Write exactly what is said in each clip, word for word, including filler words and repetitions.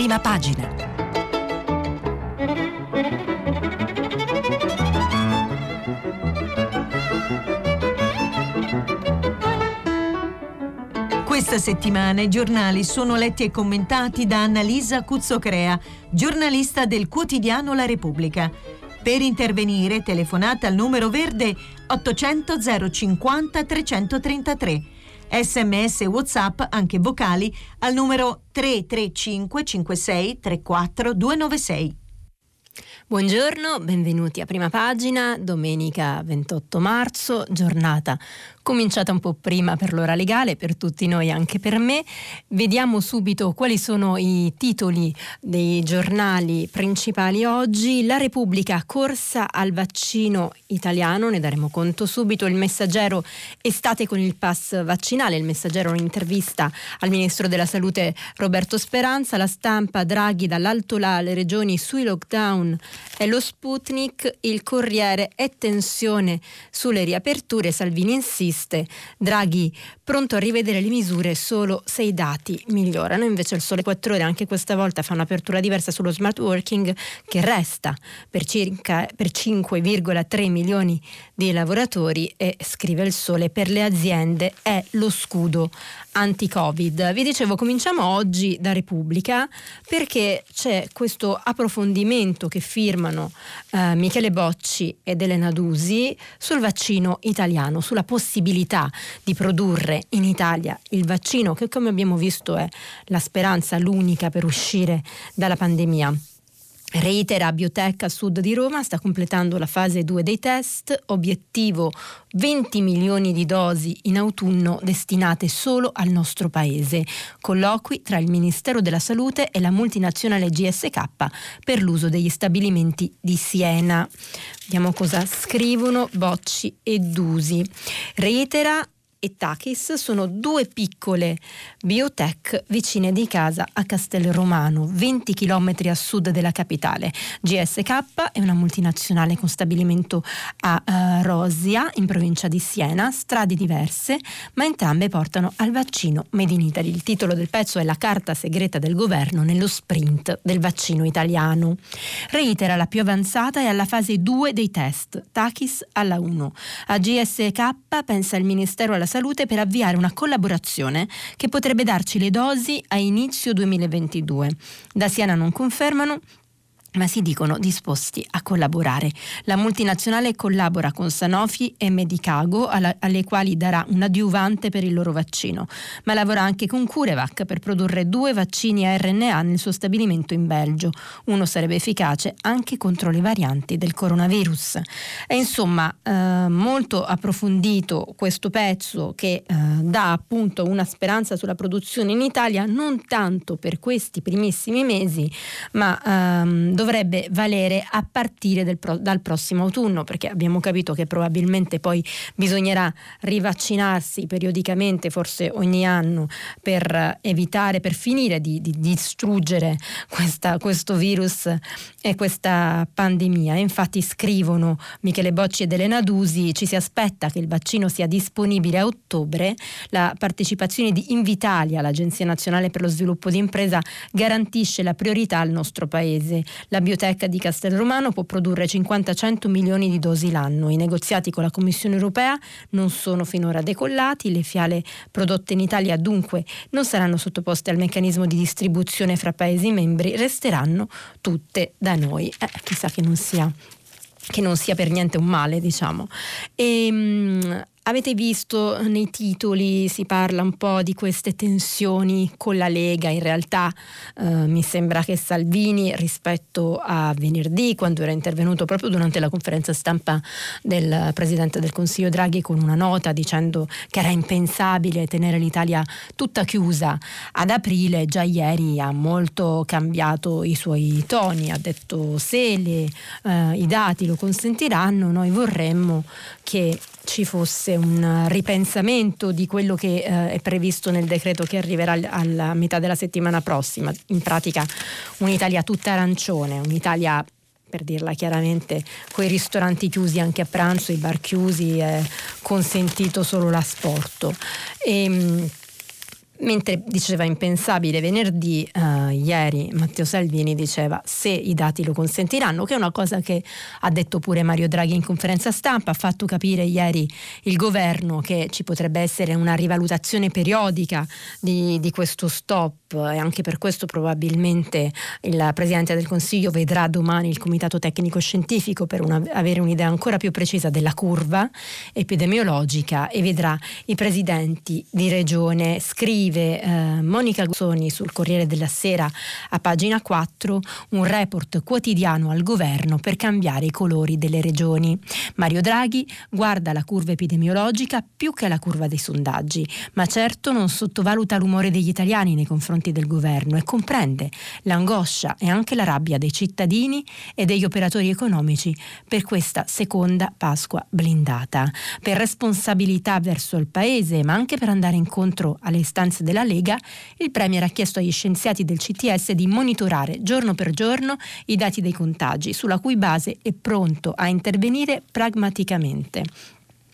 prima pagina. Questa settimana i giornali sono letti e commentati da Annalisa Cuzzocrea, giornalista del quotidiano La Repubblica. Per intervenire telefonate al numero verde ottocento zero cinquanta trecentotrentatré. Sms e WhatsApp, anche vocali, al numero tre tre cinque cinque sei tre quattro due nove sei. Buongiorno, benvenuti a Prima Pagina, domenica ventotto marzo, giornata cominciata un po' prima per l'ora legale, per tutti noi, anche per me. Vediamo subito quali sono i titoli dei giornali principali oggi. La Repubblica, corsa al vaccino italiano, ne daremo conto subito. Il Messaggero, estate con il pass vaccinale. Il Messaggero, un'intervista al Ministro della Salute Roberto Speranza. La Stampa, Draghi dall'alto là alle regioni sui lockdown e lo Sputnik. Il Corriere, è tensione sulle riaperture, Salvini insiste. Draghi pronto a rivedere le misure solo se i dati migliorano. Invece il Sole quattro Ore anche questa volta fa un'apertura diversa sullo smart working, che resta per circa per cinque virgola tre milioni di lavoratori, e scrive il Sole, per le aziende è lo scudo anti-Covid. Vi dicevo, cominciamo oggi da Repubblica perché c'è questo approfondimento che firmano eh, Michele Bocci ed Elena Dusi sul vaccino italiano, sulla possibilità di produrre in Italia il vaccino che, come abbiamo visto, è la speranza, l'unica per uscire dalla pandemia. Reitera Bioteca, a sud di Roma, sta completando la fase due dei test, obiettivo venti milioni di dosi in autunno destinate solo al nostro paese. Colloqui tra il Ministero della Salute e la multinazionale G S K per l'uso degli stabilimenti di Siena. Vediamo cosa scrivono Bocci e Dusi. Reitera e Takis sono due piccole biotech vicine di casa a Castel Romano, venti chilometri a sud della capitale. G S K è una multinazionale con stabilimento a uh, Rosia, in provincia di Siena, strade diverse, ma entrambe portano al vaccino Made in Italy. Il titolo del pezzo è La carta segreta del governo nello sprint del vaccino italiano. Reitera, la più avanzata, è alla fase due dei test, Takis alla uno. A G S K pensa il Ministero alla Salute per avviare una collaborazione che potrebbe darci le dosi a inizio duemilaventidue. Da Siena non confermano, ma si dicono disposti a collaborare. La multinazionale collabora con Sanofi e Medicago, alla, alle quali darà un adiuvante per il loro vaccino, ma lavora anche con CureVac per produrre due vaccini a R N A nel suo stabilimento in Belgio. Uno sarebbe efficace anche contro le varianti del coronavirus. E insomma, eh, molto approfondito questo pezzo che eh, dà appunto una speranza sulla produzione in Italia, non tanto per questi primissimi mesi, ma ehm, dovrebbe valere a partire del pro- dal prossimo autunno, perché abbiamo capito che probabilmente poi bisognerà rivaccinarsi periodicamente, forse ogni anno, per evitare, per finire di, di distruggere questa, questo virus e questa pandemia. Infatti, scrivono Michele Bocci ed Elena Dusi, ci si aspetta che il vaccino sia disponibile a ottobre. La partecipazione di Invitalia, l'Agenzia Nazionale per lo Sviluppo di Impresa, garantisce la priorità al nostro paese. La biotecca di Castel Romano può produrre cinquanta a cento milioni di dosi l'anno. I negoziati con la Commissione europea non sono finora decollati. Le fiale prodotte in Italia dunque non saranno sottoposte al meccanismo di distribuzione fra Paesi membri, resteranno tutte da noi. Eh, chissà che non sia, che non sia per niente un male, diciamo. E, mh, avete visto nei titoli, si parla un po' di queste tensioni con la Lega. In realtà eh, mi sembra che Salvini, rispetto a venerdì, quando era intervenuto proprio durante la conferenza stampa del Presidente del Consiglio Draghi con una nota dicendo che era impensabile tenere l'Italia tutta chiusa ad aprile, già ieri ha molto cambiato i suoi toni, ha detto se le, eh, i dati lo consentiranno noi vorremmo che ci fosse un ripensamento di quello che eh, è previsto nel decreto che arriverà alla metà della settimana prossima. In pratica un'Italia tutta arancione, un'Italia, per dirla chiaramente, coi ristoranti chiusi anche a pranzo, i bar chiusi, eh, consentito solo l'asporto. E, Mentre diceva impensabile venerdì, eh, ieri Matteo Salvini diceva se i dati lo consentiranno, che è una cosa che ha detto pure Mario Draghi in conferenza stampa. Ha fatto capire ieri il governo che ci potrebbe essere una rivalutazione periodica di, di questo stop, e anche per questo probabilmente il Presidente del Consiglio vedrà domani il Comitato Tecnico Scientifico per una, avere un'idea ancora più precisa della curva epidemiologica, e vedrà i presidenti di regione scrivere. Eh, Monica Guerzoni sul Corriere della Sera a pagina quattro, un report quotidiano al governo per cambiare i colori delle regioni. Mario Draghi guarda la curva epidemiologica più che la curva dei sondaggi, ma certo non sottovaluta l'umore degli italiani nei confronti del governo e comprende l'angoscia e anche la rabbia dei cittadini e degli operatori economici per questa seconda Pasqua blindata. Per responsabilità verso il paese, ma anche per andare incontro alle istanze della Lega, il Premier ha chiesto agli scienziati del C T S di monitorare giorno per giorno i dati dei contagi, sulla cui base è pronto a intervenire pragmaticamente.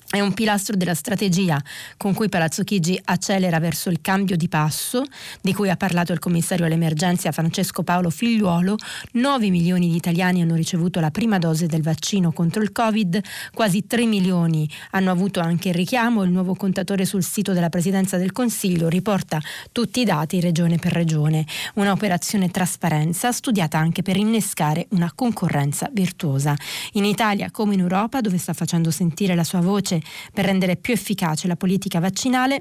È un pilastro della strategia con cui Palazzo Chigi accelera verso il cambio di passo, di cui ha parlato il commissario all'emergenza Francesco Paolo Figliuolo. nove milioni di italiani hanno ricevuto la prima dose del vaccino contro il Covid, quasi tre milioni hanno avuto anche il richiamo. Il nuovo contatore sul sito della Presidenza del Consiglio riporta tutti i dati regione per regione. Una operazione trasparenza studiata anche per innescare una concorrenza virtuosa. In Italia, come in Europa, dove sta facendo sentire la sua voce per rendere più efficace la politica vaccinale,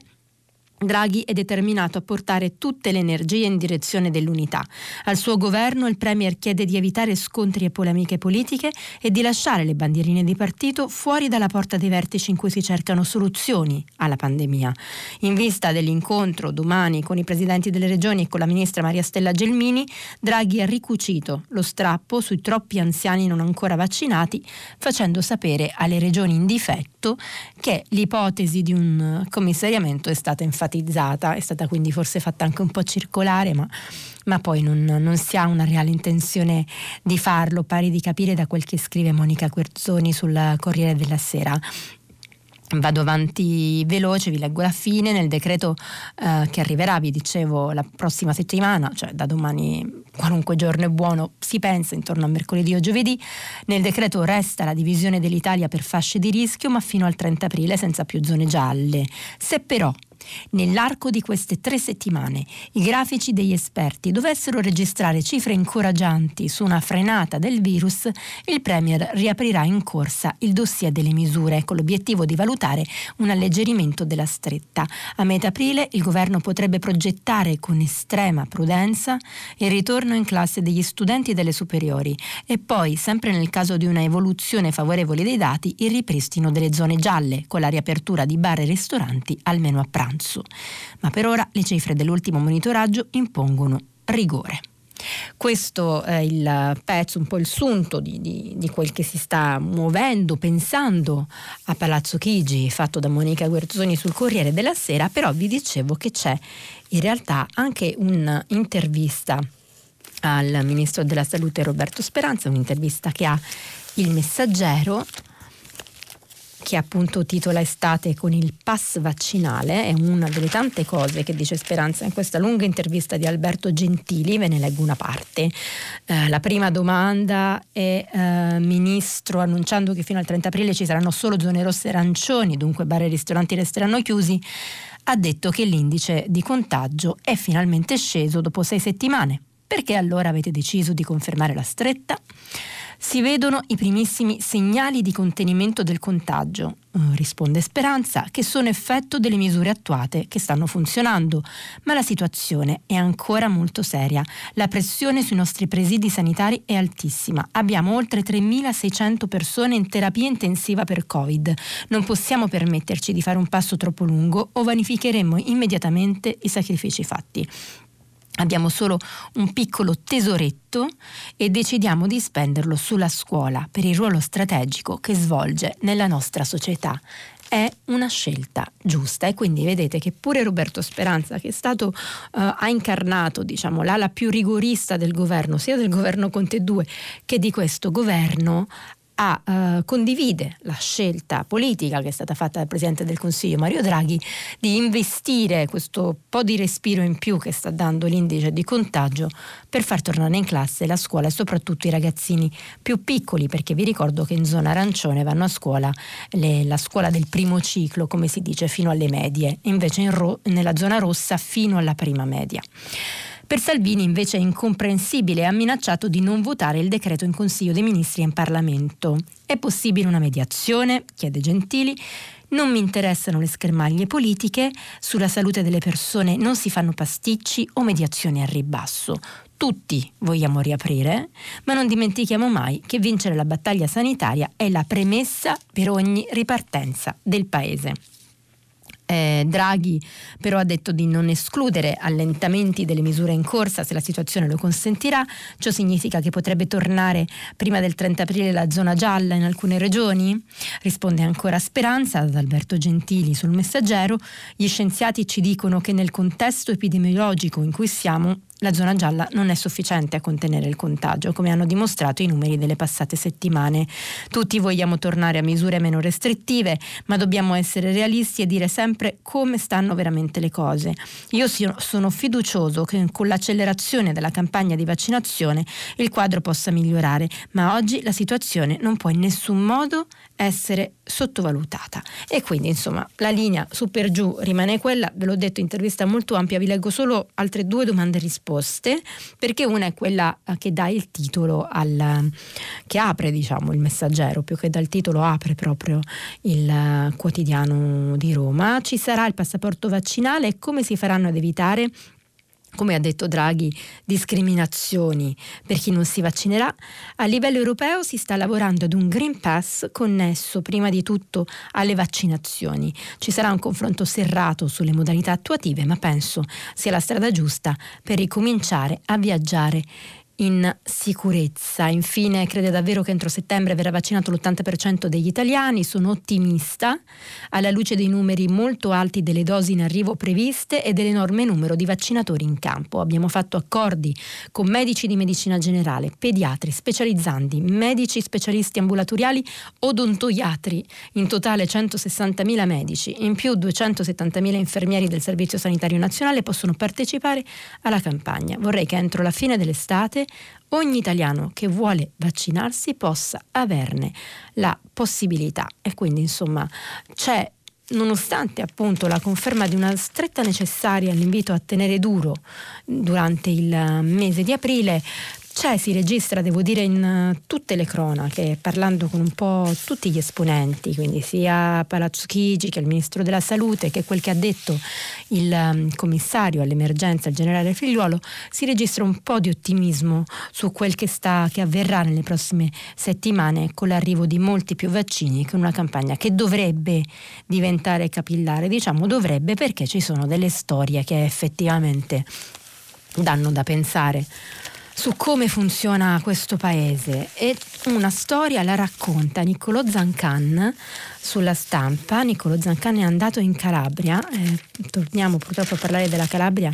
Draghi è determinato a portare tutte le energie in direzione dell'unità. Al suo governo il Premier chiede di evitare scontri e polemiche politiche e di lasciare le bandierine di partito fuori dalla porta dei vertici in cui si cercano soluzioni alla pandemia. In vista dell'incontro domani con i presidenti delle regioni e con la ministra Maria Stella Gelmini, Draghi ha ricucito lo strappo sui troppi anziani non ancora vaccinati, facendo sapere alle regioni in difetto che l'ipotesi di un commissariamento è stata infatti è stata quindi forse fatta anche un po' circolare, ma, ma poi non, non si ha una reale intenzione di farlo, pare di capire da quel che scrive Monica Guerzoni sul Corriere della Sera. Vado avanti veloce, vi leggo la fine. Nel decreto eh, che arriverà, vi dicevo, la prossima settimana, cioè da domani, qualunque giorno è buono, si pensa intorno a mercoledì o giovedì, nel decreto resta la divisione dell'Italia per fasce di rischio, ma fino al trenta aprile senza più zone gialle. Se però nell'arco di queste tre settimane i grafici degli esperti dovessero registrare cifre incoraggianti su una frenata del virus, il Premier riaprirà in corsa il dossier delle misure con l'obiettivo di valutare un alleggerimento della stretta. A metà aprile il governo potrebbe progettare con estrema prudenza il ritorno in classe degli studenti delle superiori e poi, sempre nel caso di una evoluzione favorevole dei dati, il ripristino delle zone gialle con la riapertura di bar e ristoranti almeno a pranzo. Ma per ora le cifre dell'ultimo monitoraggio impongono rigore. Questo è il pezzo, un po' il sunto di, di, di quel che si sta muovendo, pensando a Palazzo Chigi, fatto da Monica Guerzoni sul Corriere della Sera. Però vi dicevo che c'è in realtà anche un'intervista al Ministro della Salute Roberto Speranza, un'intervista che ha il Messaggero, che appunto titola "Estate con il pass vaccinale". È una delle tante cose che dice Speranza in questa lunga intervista di Alberto Gentili. Ve ne leggo una parte. Eh, la prima domanda è eh, Ministro, annunciando che fino al trenta aprile ci saranno solo zone rosse e arancioni, dunque bar e ristoranti resteranno chiusi, ha detto che l'indice di contagio è finalmente sceso dopo sei settimane. Perché allora avete deciso di confermare la stretta? Si vedono i primissimi segnali di contenimento del contagio, risponde Speranza, che sono effetto delle misure attuate che stanno funzionando, ma la situazione è ancora molto seria. La pressione sui nostri presidi sanitari è altissima. Abbiamo oltre tremilaseicento persone in terapia intensiva per Covid. Non possiamo permetterci di fare un passo troppo lungo o vanificheremo immediatamente i sacrifici fatti. Abbiamo solo un piccolo tesoretto e decidiamo di spenderlo sulla scuola per il ruolo strategico che svolge nella nostra società. È una scelta giusta. E quindi vedete che pure Roberto Speranza, che è stato eh, ha incarnato, diciamo, l'ala più rigorista del governo, sia del governo Conte due che di questo governo, a, eh, condivide la scelta politica che è stata fatta dal Presidente del Consiglio Mario Draghi di investire questo po' di respiro in più che sta dando l'indice di contagio per far tornare in classe la scuola e soprattutto i ragazzini più piccoli, perché vi ricordo che in zona arancione vanno a scuola le, la scuola del primo ciclo, come si dice, fino alle medie, invece in ro- nella zona rossa fino alla prima media. Per Salvini invece è incomprensibile, ha minacciato di non votare il decreto in Consiglio dei Ministri e in Parlamento. È possibile una mediazione? Chiede Gentili. Non mi interessano le schermaglie politiche, sulla salute delle persone non si fanno pasticci o mediazioni al ribasso. Tutti vogliamo riaprire, ma non dimentichiamo mai che vincere la battaglia sanitaria è la premessa per ogni ripartenza del Paese. Eh, Draghi però ha detto di non escludere allentamenti delle misure in corsa se la situazione lo consentirà. Ciò significa che potrebbe tornare prima del trenta aprile la zona gialla in alcune regioni? Risponde ancora Speranza ad Alberto Gentili sul Messaggero. Gli scienziati ci dicono che nel contesto epidemiologico in cui siamo la zona gialla non è sufficiente a contenere il contagio, come hanno dimostrato i numeri delle passate settimane. Tutti vogliamo tornare a misure meno restrittive, ma dobbiamo essere realisti e dire sempre come stanno veramente le cose. Io sono fiducioso che con l'accelerazione della campagna di vaccinazione il quadro possa migliorare, ma oggi la situazione non può in nessun modo essere sottovalutata. E quindi, insomma, la linea su per giù rimane quella. Ve l'ho detto, intervista molto ampia, vi leggo solo altre due domande risposte, perché una è quella che dà il titolo al, che apre diciamo il Messaggero, più che dal titolo apre proprio il quotidiano di Roma. Ci sarà il passaporto vaccinale e come si faranno ad evitare, come ha detto Draghi, discriminazioni per chi non si vaccinerà. A livello europeo si sta lavorando ad un Green Pass connesso prima di tutto alle vaccinazioni. Ci sarà un confronto serrato sulle modalità attuative, ma penso sia la strada giusta per ricominciare a viaggiare in sicurezza. Infine, crede davvero che entro settembre verrà vaccinato l'ottanta per cento degli italiani? Sono ottimista alla luce dei numeri molto alti delle dosi in arrivo previste e dell'enorme numero di vaccinatori in campo. Abbiamo fatto accordi con medici di medicina generale, pediatri, specializzandi, medici specialisti ambulatoriali, odontoiatri, in totale centosessantamila medici, in più duecentosettantamila infermieri del Servizio Sanitario Nazionale possono partecipare alla campagna. Vorrei che entro la fine dell'estate ogni italiano che vuole vaccinarsi possa averne la possibilità. E quindi, insomma, c'è, nonostante appunto la conferma di una stretta necessaria all'invito a tenere duro durante il mese di aprile, c'è, si registra, devo dire, in tutte le cronache, parlando con un po' tutti gli esponenti, quindi sia Palazzo Chigi che il Ministro della Salute che quel che ha detto il commissario all'emergenza, il generale Figliuolo, si registra un po' di ottimismo su quel che sta, che avverrà nelle prossime settimane con l'arrivo di molti più vaccini, con una campagna che dovrebbe diventare capillare. Diciamo dovrebbe perché ci sono delle storie che effettivamente danno da pensare su come funziona questo paese, e una storia la racconta Niccolò Zancan sulla Stampa. Niccolò Zancan è andato in Calabria, eh, torniamo purtroppo a parlare della Calabria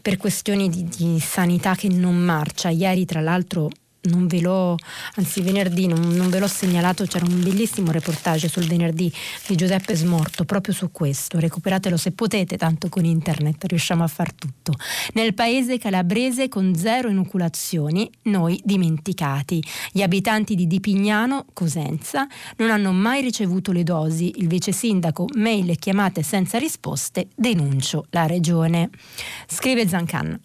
per questioni di, di sanità che non marcia. Ieri tra l'altro non ve l'ho, anzi venerdì non, non ve l'ho segnalato, c'era un bellissimo reportage sul Venerdì di Giuseppe Smorto proprio su questo, recuperatelo se potete, tanto con internet riusciamo a far tutto. Nel paese calabrese con zero inoculazioni, noi dimenticati. Gli abitanti di Dipignano, Cosenza, non hanno mai ricevuto le dosi, il vice sindaco, mail e chiamate senza risposte, denuncio la regione, scrive Zancan.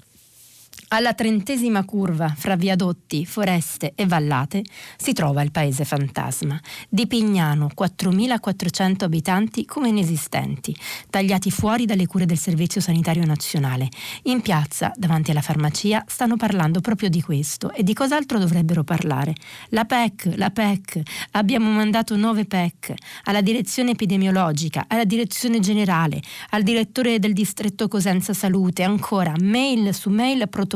Alla trentesima curva fra viadotti, foreste e vallate si trova il paese fantasma. Dipignano, quattromilaquattrocento abitanti come inesistenti, tagliati fuori dalle cure del Servizio Sanitario Nazionale. In piazza, davanti alla farmacia, stanno parlando proprio di questo. E di cos'altro dovrebbero parlare? La P E C, la P E C. Abbiamo mandato nove P E C alla direzione epidemiologica, alla direzione generale, al direttore del distretto Cosenza Salute, ancora mail su mail protocollate.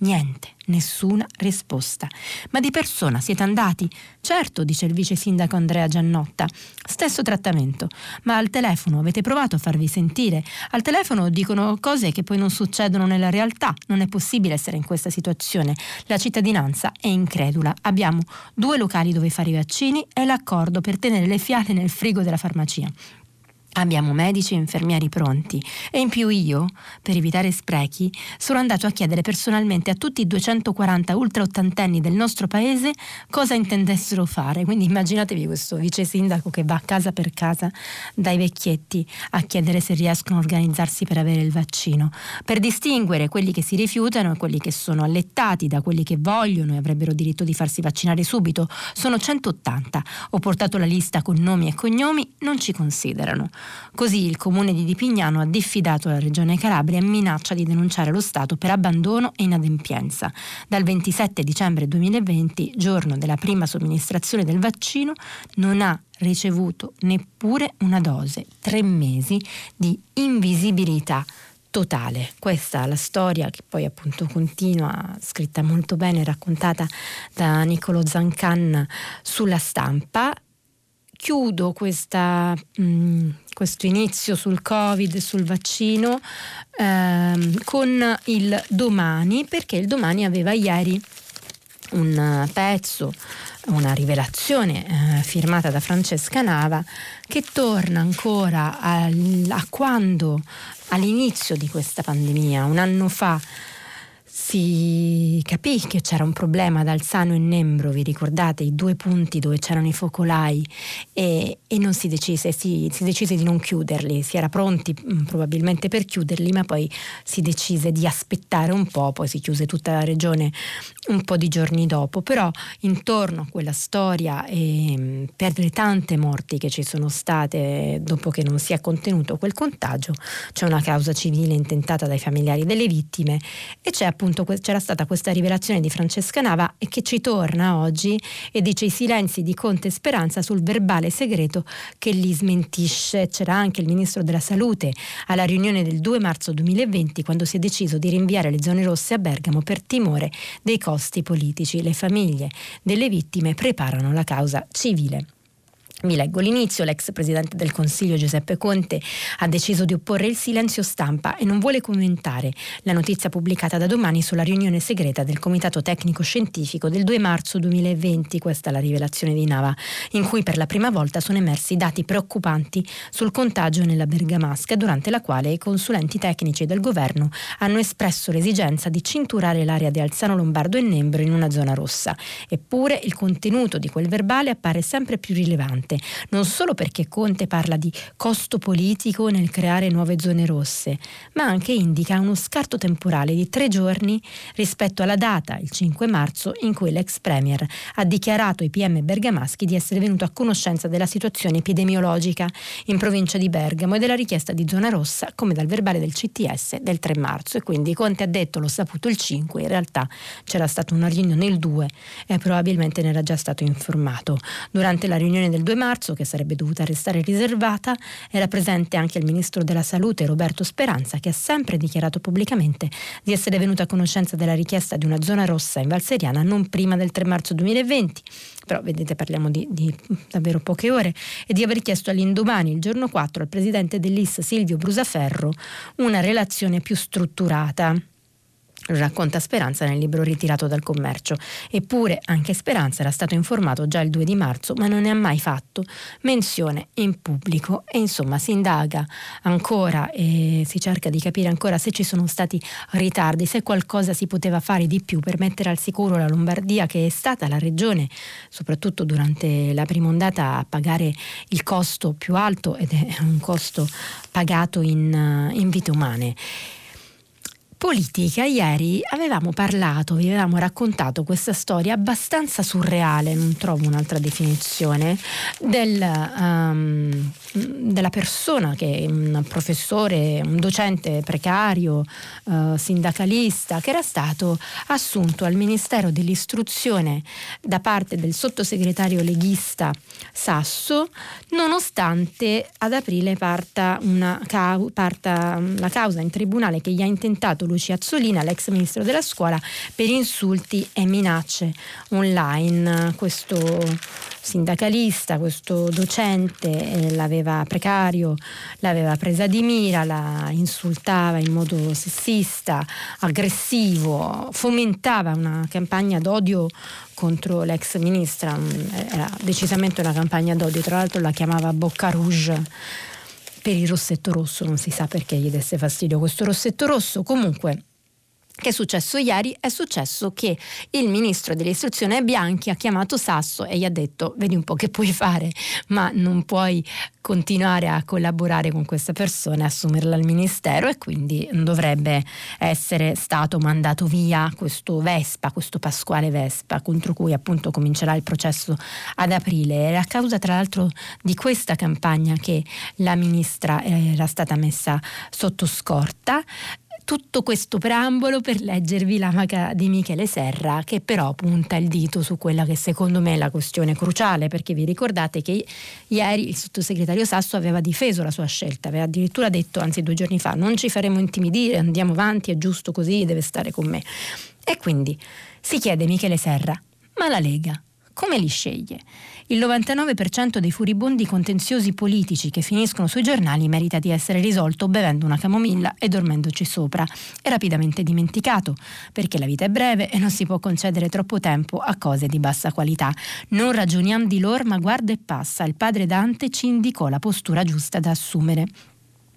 Niente, nessuna risposta. Ma di persona siete andati? Certo, dice il vice sindaco Andrea Giannotta. Stesso trattamento, ma al telefono avete provato a farvi sentire. Al telefono dicono cose che poi non succedono nella realtà. Non è possibile essere in questa situazione. La cittadinanza è incredula. Abbiamo due locali dove fare i vaccini e l'accordo per tenere le fiale nel frigo della farmacia. Abbiamo medici e infermieri pronti e in più io, per evitare sprechi, sono andato a chiedere personalmente a tutti i duecentoquaranta ultraottantenni del nostro paese cosa intendessero fare. Quindi immaginatevi questo vice sindaco che va casa per casa dai vecchietti a chiedere se riescono a organizzarsi per avere il vaccino, per distinguere quelli che si rifiutano e quelli che sono allettati da quelli che vogliono e avrebbero diritto di farsi vaccinare subito. Sono centottanta, ho portato la lista con nomi e cognomi, non ci considerano. Così il comune di Dipignano ha diffidato la regione Calabria e minaccia di denunciare lo Stato per abbandono e inadempienza. Dal ventisette dicembre duemilaventi, giorno della prima somministrazione del vaccino, non ha ricevuto neppure una dose. Tre mesi di invisibilità totale. Questa è la storia che poi appunto continua, scritta molto bene, raccontata da Niccolò Zancan sulla Stampa. Chiudo questa, mh, questo inizio sul Covid e sul vaccino ehm, con il Domani, perché il Domani aveva ieri un pezzo, una rivelazione eh, firmata da Francesca Nava, che torna ancora a, a quando all'inizio di questa pandemia, un anno fa, si capì che c'era un problema ad Alzano e Nembro, vi ricordate i due punti dove c'erano i focolai, e, e non si decise, si, si decise di non chiuderli, si era pronti probabilmente per chiuderli, ma poi si decise di aspettare un po', poi si chiuse tutta la regione un po' di giorni dopo. Però intorno a quella storia e per le tante morti che ci sono state dopo che non si è contenuto quel contagio, c'è una causa civile intentata dai familiari delle vittime e c'è appunto c'era stata questa rivelazione di Francesca Nava, che ci torna oggi e dice: i silenzi di Conte e Speranza sul verbale segreto che li smentisce. C'era anche il ministro della salute alla riunione del due marzo duemilaventi, quando si è deciso di rinviare le zone rosse a Bergamo per timore dei costi politici. Le famiglie delle vittime preparano la causa civile. Vi leggo l'inizio. L'ex presidente del Consiglio Giuseppe Conte ha deciso di opporre il silenzio stampa e non vuole commentare la notizia pubblicata da Domani sulla riunione segreta del Comitato Tecnico Scientifico del due marzo duemilaventi, questa è la rivelazione di Nava, in cui per la prima volta sono emersi dati preoccupanti sul contagio nella Bergamasca, durante la quale i consulenti tecnici del governo hanno espresso l'esigenza di cinturare l'area di Alzano Lombardo e Nembro in una zona rossa. Eppure il contenuto di quel verbale appare sempre più rilevante, non solo perché Conte parla di costo politico nel creare nuove zone rosse, ma anche indica uno scarto temporale di tre giorni rispetto alla data, il cinque marzo, in cui l'ex premier ha dichiarato ai P M bergamaschi di essere venuto a conoscenza della situazione epidemiologica in provincia di Bergamo e della richiesta di zona rossa, come dal verbale del C T S del tre marzo. E quindi Conte ha detto: l'ho saputo il cinque, in realtà c'era stata una riunione il due e probabilmente ne era già stato informato. Durante la riunione del due marzo, che sarebbe dovuta restare riservata, era presente anche il ministro della salute Roberto Speranza, che ha sempre dichiarato pubblicamente di essere venuto a conoscenza della richiesta di una zona rossa in Val Seriana non prima del tre marzo duemilaventi, però vedete parliamo di, di davvero poche ore, e di aver chiesto all'indomani, il giorno quattro, al presidente dell'I S S Silvio Brusaferro una relazione più strutturata. Lo racconta Speranza nel libro ritirato dal commercio. Eppure anche Speranza era stato informato già il due di marzo, ma non ne ha mai fatto menzione in pubblico. E insomma si indaga ancora e si cerca di capire ancora se ci sono stati ritardi, se qualcosa si poteva fare di più per mettere al sicuro la Lombardia, che è stata la regione, soprattutto durante la prima ondata, a pagare il costo più alto, ed è un costo pagato in, in vite umane. Politica. Ieri avevamo parlato, vi avevamo raccontato questa storia abbastanza surreale, non trovo un'altra definizione, del um, della persona che un professore, un docente precario, eh, sindacalista, che era stato assunto al Ministero dell'Istruzione da parte del sottosegretario leghista Sasso, nonostante ad aprile parta, una cau- parta la causa in tribunale che gli ha intentato Lucia Azzolina, l'ex ministro della scuola, per insulti e minacce online. Questo sindacalista, questo docente, eh, l'aveva precario, l'aveva presa di mira, la insultava in modo sessista, aggressivo, fomentava una campagna d'odio contro l'ex ministra, era decisamente una campagna d'odio, tra l'altro la chiamava Bocca Rouge per il rossetto rosso, non si sa perché gli desse fastidio questo rossetto rosso. Comunque, che è successo ieri? È successo che il ministro dell'istruzione Bianchi ha chiamato Sasso e gli ha detto: vedi un po' che puoi fare, ma non puoi continuare a collaborare con questa persona e assumerla al ministero, e quindi dovrebbe essere stato mandato via questo Vespa, questo Pasquale Vespa, contro cui appunto comincerà il processo ad aprile. Era a causa tra l'altro di questa campagna che la ministra era stata messa sotto scorta. Tutto questo preambolo per leggervi l'amaca di Michele Serra, che però punta il dito su quella che secondo me è la questione cruciale, perché vi ricordate che ieri il sottosegretario Sasso aveva difeso la sua scelta, aveva addirittura detto, anzi due giorni fa, non ci faremo intimidire, andiamo avanti, è giusto così, deve stare con me. E quindi si chiede Michele Serra, ma la Lega come li sceglie? Il novantanove per cento dei furibondi contenziosi politici che finiscono sui giornali merita di essere risolto bevendo una camomilla e dormendoci sopra, e rapidamente dimenticato, perché la vita è breve e non si può concedere troppo tempo a cose di bassa qualità. Non ragioniamo di lor, ma guarda e passa, il padre Dante ci indicò la postura giusta da assumere.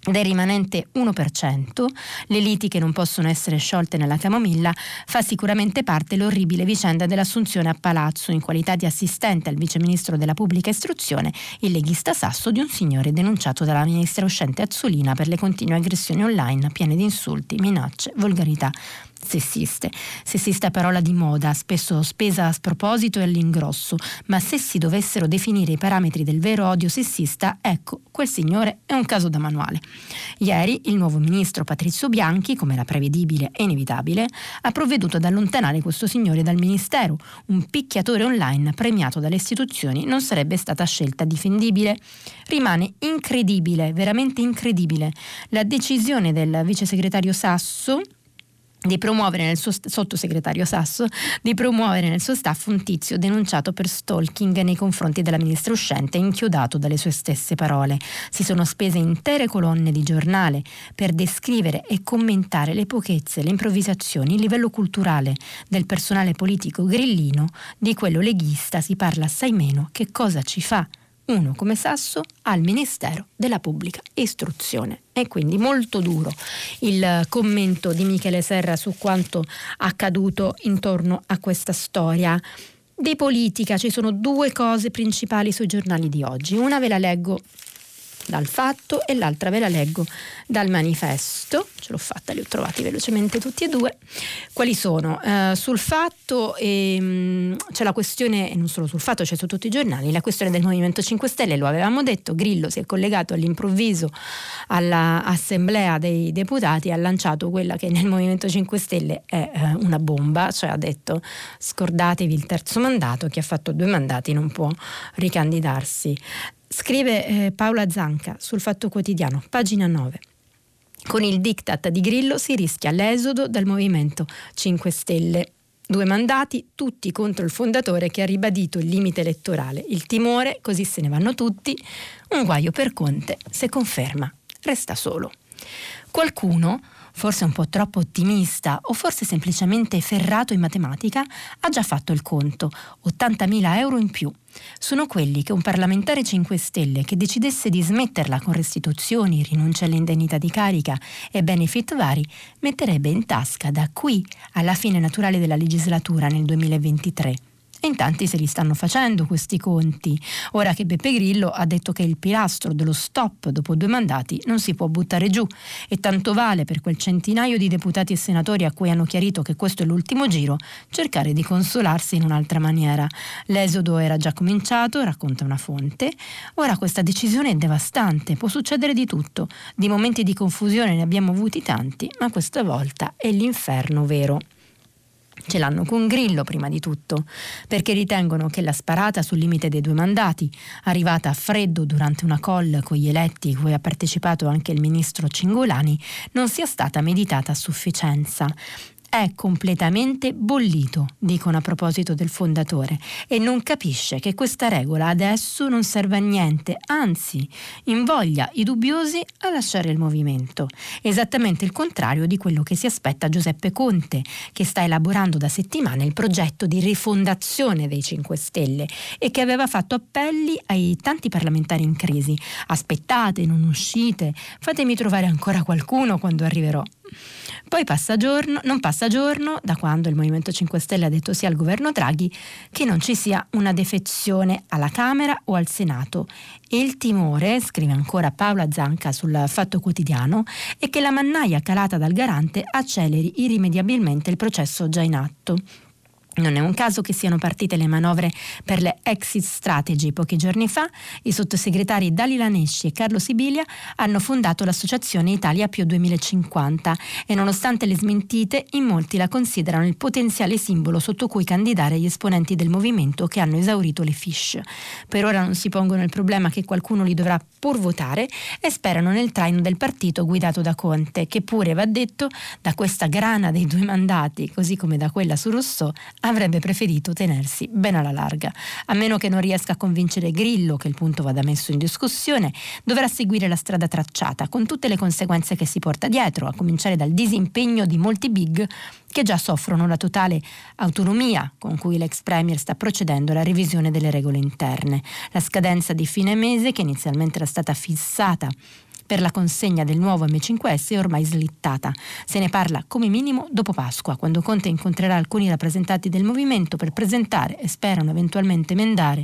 Del rimanente uno per cento, le liti che non possono essere sciolte nella camomilla, fa sicuramente parte l'orribile vicenda dell'assunzione a Palazzo, in qualità di assistente al viceministro della pubblica istruzione, il leghista Sasso, di un signore denunciato dalla ministra uscente Azzolina per le continue aggressioni online piene di insulti, minacce, volgarità sessiste. Sessista è parola di moda, spesso spesa a sproposito e all'ingrosso, ma se si dovessero definire i parametri del vero odio sessista, ecco, quel signore è un caso da manuale. Ieri il nuovo ministro Patrizio Bianchi, come era prevedibile e inevitabile, ha provveduto ad allontanare questo signore dal ministero. Un picchiatore online premiato dalle istituzioni non sarebbe stata scelta difendibile. Rimane incredibile, veramente incredibile, la decisione del vice segretario Sasso di promuovere nel suo st- sottosegretario Sasso di promuovere nel suo staff un tizio denunciato per stalking nei confronti della ministra uscente, inchiodato dalle sue stesse parole. Si sono spese intere colonne di giornale per descrivere e commentare le pochezze, le improvvisazioni, il livello culturale del personale politico grillino. Di quello leghista si parla assai meno. Che cosa ci fa uno come Sasso al Ministero della Pubblica Istruzione? E quindi molto duro il commento di Michele Serra su quanto accaduto intorno a questa storia. Di politica ci sono due cose principali sui giornali di oggi, una ve la leggo dal Fatto e l'altra ve la leggo dal Manifesto. Ce l'ho fatta, li ho trovati velocemente tutti e due. Quali sono? Eh, sul Fatto ehm, c'è la questione, e non solo sul Fatto, c'è su tutti i giornali, la questione del Movimento cinque Stelle. Lo avevamo detto, Grillo si è collegato all'improvviso all'assemblea dei deputati e ha lanciato quella che nel Movimento cinque Stelle è eh, una bomba, cioè ha detto: scordatevi il terzo mandato, chi ha fatto due mandati non può ricandidarsi. Scrive eh, Paola Zanca sul Fatto Quotidiano, pagina nove. Con il diktat di Grillo si rischia l'esodo dal Movimento cinque Stelle. Due mandati, tutti contro il fondatore che ha ribadito il limite elettorale. Il timore, così se ne vanno tutti. Un guaio per Conte, se conferma, resta solo. Qualcuno, forse un po' troppo ottimista o forse semplicemente ferrato in matematica, ha già fatto il conto: ottantamila euro in più. Sono quelli che un parlamentare cinque Stelle che decidesse di smetterla con restituzioni, rinuncia all'indennità di carica e benefit vari metterebbe in tasca da qui alla fine naturale della legislatura nel duemilaventitré. E in tanti se li stanno facendo questi conti, ora che Beppe Grillo ha detto che il pilastro dello stop dopo due mandati non si può buttare giù, e tanto vale per quel centinaio di deputati e senatori a cui hanno chiarito che questo è l'ultimo giro cercare di consolarsi in un'altra maniera. L'esodo era già cominciato, racconta una fonte. Ora questa decisione è devastante, può succedere di tutto, di momenti di confusione ne abbiamo avuti tanti, ma questa volta è l'inferno vero. Ce l'hanno con Grillo prima di tutto, perché ritengono che la sparata sul limite dei due mandati, arrivata a freddo durante una call con gli eletti cui ha partecipato anche il ministro Cingolani, non sia stata meditata a sufficienza. È completamente bollito, dicono a proposito del fondatore, e non capisce che questa regola adesso non serve a niente, anzi invoglia i dubbiosi a lasciare il movimento. Esattamente il contrario di quello che si aspetta Giuseppe Conte, che sta elaborando da settimane il progetto di rifondazione dei cinque Stelle e che aveva fatto appelli ai tanti parlamentari in crisi. Aspettate, non uscite, fatemi trovare ancora qualcuno quando arriverò. Poi passa giorno, non passa giorno da quando il Movimento cinque Stelle ha detto sì al governo Draghi che non ci sia una defezione alla Camera o al Senato, e il timore, scrive ancora Paola Zanca sul Fatto Quotidiano, è che la mannaia calata dal garante acceleri irrimediabilmente il processo già in atto. Non è un caso che siano partite le manovre per le exit strategy. Pochi giorni fa i sottosegretari Dalila Nesci e Carlo Sibilia hanno fondato l'associazione Italia più duemilacinquanta e nonostante le smentite in molti la considerano il potenziale simbolo sotto cui candidare gli esponenti del movimento che hanno esaurito le fiche. Per ora non si pongono il problema che qualcuno li dovrà pur votare e sperano nel traino del partito guidato da Conte, che pure, va detto, da questa grana dei due mandati, così come da quella su Rousseau, avrebbe preferito tenersi ben alla larga. A meno che non riesca a convincere Grillo che il punto vada messo in discussione, dovrà seguire la strada tracciata, con tutte le conseguenze che si porta dietro, a cominciare dal disimpegno di molti big che già soffrono la totale autonomia con cui l'ex premier sta procedendo alla revisione delle regole interne. La scadenza di fine mese, che inizialmente era stata fissata per la consegna del nuovo emme cinque esse, è ormai slittata. Se ne parla come minimo dopo Pasqua, quando Conte incontrerà alcuni rappresentanti del movimento per presentare, e sperano eventualmente emendare,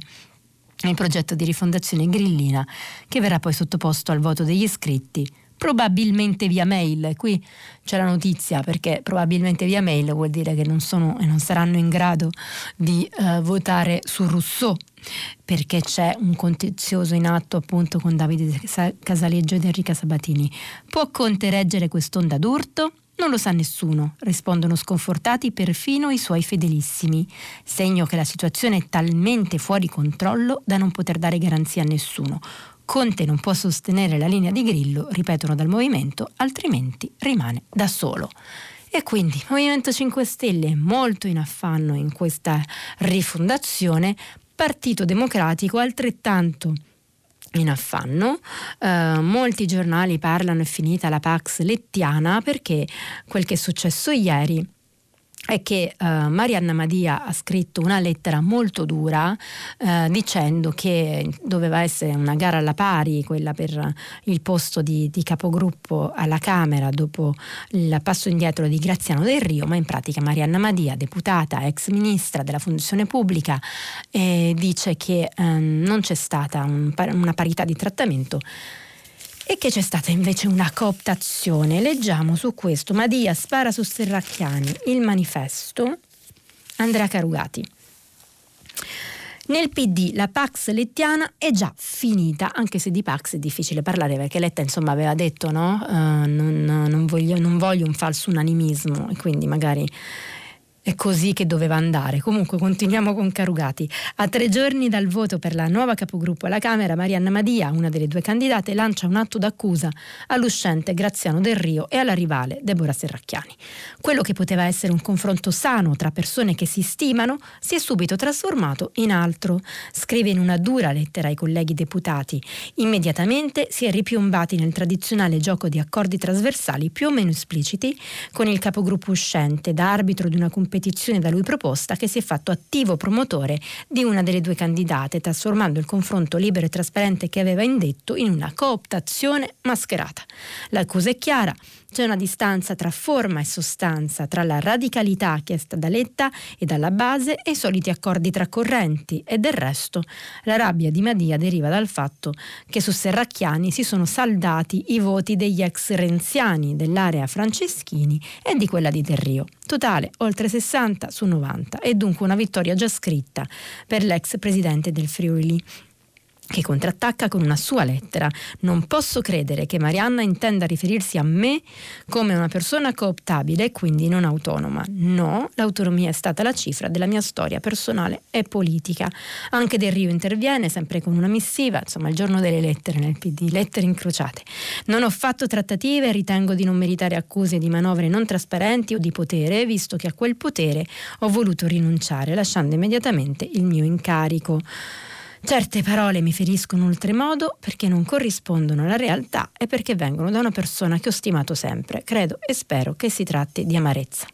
il progetto di rifondazione grillina, che verrà poi sottoposto al voto degli iscritti, probabilmente via mail. Qui c'è la notizia, perché probabilmente via mail vuol dire che non sono e non saranno in grado di uh, votare su Rousseau, perché c'è un contenzioso in atto appunto con Davide Casaleggio ed Enrica Sabatini. Può Conte reggere quest'onda d'urto? Non lo sa nessuno, rispondono sconfortati perfino i suoi fedelissimi, segno che la situazione è talmente fuori controllo da non poter dare garanzia a nessuno. Conte non può sostenere la linea di Grillo, ripetono dal movimento, altrimenti rimane da solo. E quindi Movimento cinque Stelle molto in affanno in questa rifondazione, Partito Democratico altrettanto in affanno. Eh, molti giornali parlano: è finita la Pax Lettiana, perché quel che è successo ieri è che eh, Marianna Madia ha scritto una lettera molto dura eh, dicendo che doveva essere una gara alla pari quella per il posto di, di capogruppo alla Camera dopo il passo indietro di Graziano Del Rio, ma in pratica Marianna Madia, deputata, ex ministra della funzione pubblica, eh, dice che eh, non c'è stata un, una parità di trattamento e che c'è stata invece una cooptazione. Leggiamo su questo: Madia spara su Serracchiani, il manifesto, Andrea Carugati. Nel P D la Pax Lettiana è già finita, anche se di Pax è difficile parlare, perché Letta insomma aveva detto no, uh, non, non, voglio, non voglio un falso unanimismo, e quindi magari è così che doveva andare. Comunque continuiamo con Carugati. A tre giorni dal voto per la nuova capogruppo alla Camera, Marianna Madia, una delle due candidate, lancia un atto d'accusa all'uscente Graziano Del Rio e alla rivale Deborah Serracchiani. Quello che poteva essere un confronto sano tra persone che si stimano si è subito trasformato in altro. Scrive in una dura lettera ai colleghi deputati: immediatamente si è ripiombati nel tradizionale gioco di accordi trasversali più o meno espliciti con il capogruppo uscente, da arbitro di una competizione petizione da lui proposta, che si è fatto attivo promotore di una delle due candidate, trasformando il confronto libero e trasparente che aveva indetto in una cooptazione mascherata. L'accusa è chiara: C'è una distanza tra forma e sostanza, tra la radicalità chiesta da Letta e dalla base e i soliti accordi tra correnti, e del resto la rabbia di Madia deriva dal fatto che su Serracchiani si sono saldati i voti degli ex renziani dell'area Franceschini e di quella di Del Rio. Totale oltre sessanta su novanta, e dunque una vittoria già scritta per l'ex presidente del Friuli, che contrattacca con una sua lettera. Non posso credere che Marianna intenda riferirsi a me come una persona cooptabile e quindi non autonoma. No, l'autonomia è stata la cifra della mia storia personale e politica. Anche Del Rio interviene, sempre con una missiva, insomma il giorno delle lettere nel P D, lettere incrociate. Non ho fatto trattative e ritengo di non meritare accuse di manovre non trasparenti o di potere, visto che a quel potere ho voluto rinunciare, lasciando immediatamente il mio incarico. Certe parole mi feriscono oltremodo perché non corrispondono alla realtà e perché vengono da una persona che ho stimato sempre. Credo e spero che si tratti di amarezza.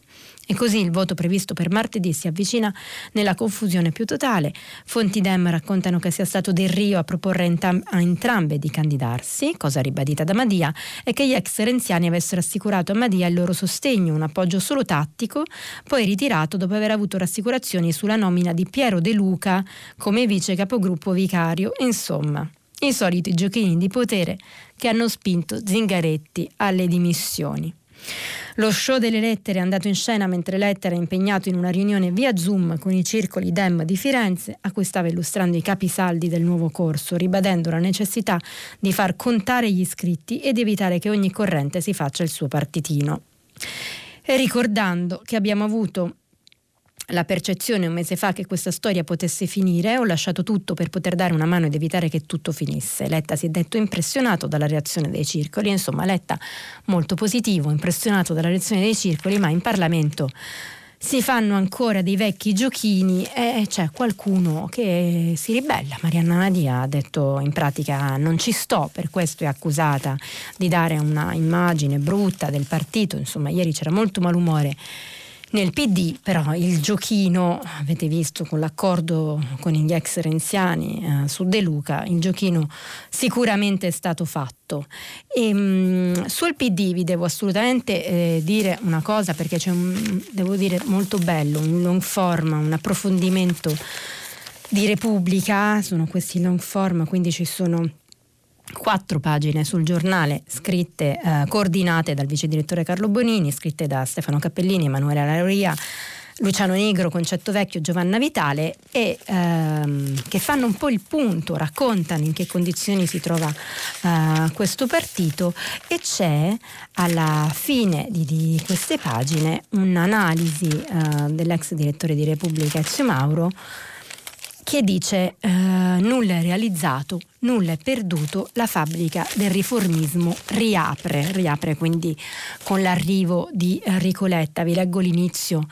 E così il voto previsto per martedì si avvicina nella confusione più totale. Fonti Dem raccontano che sia stato Del Rio a proporre a entrambe di candidarsi, cosa ribadita da Madia, e che gli ex renziani avessero assicurato a Madia il loro sostegno, un appoggio solo tattico, poi ritirato dopo aver avuto rassicurazioni sulla nomina di Piero De Luca come vice capogruppo vicario. Insomma, i soliti giochini di potere che hanno spinto Zingaretti alle dimissioni. Lo show delle lettere è andato in scena mentre Letta era impegnato in una riunione via Zoom con i circoli Dem di Firenze, a cui stava illustrando i capisaldi del nuovo corso, ribadendo la necessità di far contare gli iscritti e di evitare che ogni corrente si faccia il suo partitino. E ricordando che abbiamo avuto la percezione un mese fa che questa storia potesse finire, ho lasciato tutto per poter dare una mano ed evitare che tutto finisse. Letta si è detto impressionato dalla reazione dei circoli. Insomma, Letta molto positivo, impressionato dalla reazione dei circoli, ma in Parlamento si fanno ancora dei vecchi giochini e c'è qualcuno che si ribella. Marianna Madia ha detto in pratica non ci sto, per questo è accusata di dare una immagine brutta del partito. Insomma, ieri c'era molto malumore nel P D, però il giochino, avete visto con l'accordo con gli ex renziani eh, su De Luca, il giochino sicuramente è stato fatto. E, mh, sul P D vi devo assolutamente eh, dire una cosa, perché c'è un, devo dire, molto bello, un long form, un approfondimento di Repubblica, sono questi long form, quindi ci sono quattro pagine sul giornale scritte, eh, coordinate dal vice direttore Carlo Bonini, scritte da Stefano Cappellini, Emanuela Lauria, Luciano Nigro, Concetto Vecchio, Giovanna Vitale, e ehm, che fanno un po' il punto, raccontano in che condizioni si trova eh, questo partito, e c'è alla fine di, di queste pagine un'analisi eh, dell'ex direttore di Repubblica Ezio Mauro, che dice eh, nulla è realizzato, nulla è perduto, la fabbrica del riformismo riapre, riapre quindi con l'arrivo di Enrico Letta. Vi leggo l'inizio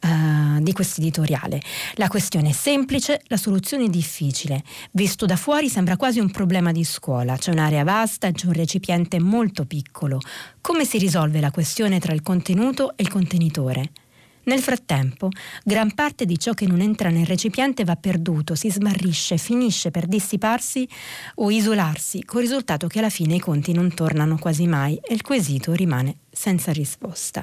Uh, di questo editoriale. La questione è semplice, la soluzione è difficile. Visto da fuori sembra quasi un problema di scuola. C'è un'area vasta e c'è un recipiente molto piccolo. Come si risolve la questione tra il contenuto e il contenitore? Nel frattempo, gran parte di ciò che non entra nel recipiente va perduto, si smarrisce, finisce per dissiparsi o isolarsi, col risultato che alla fine i conti non tornano quasi mai e il quesito rimane senza risposta.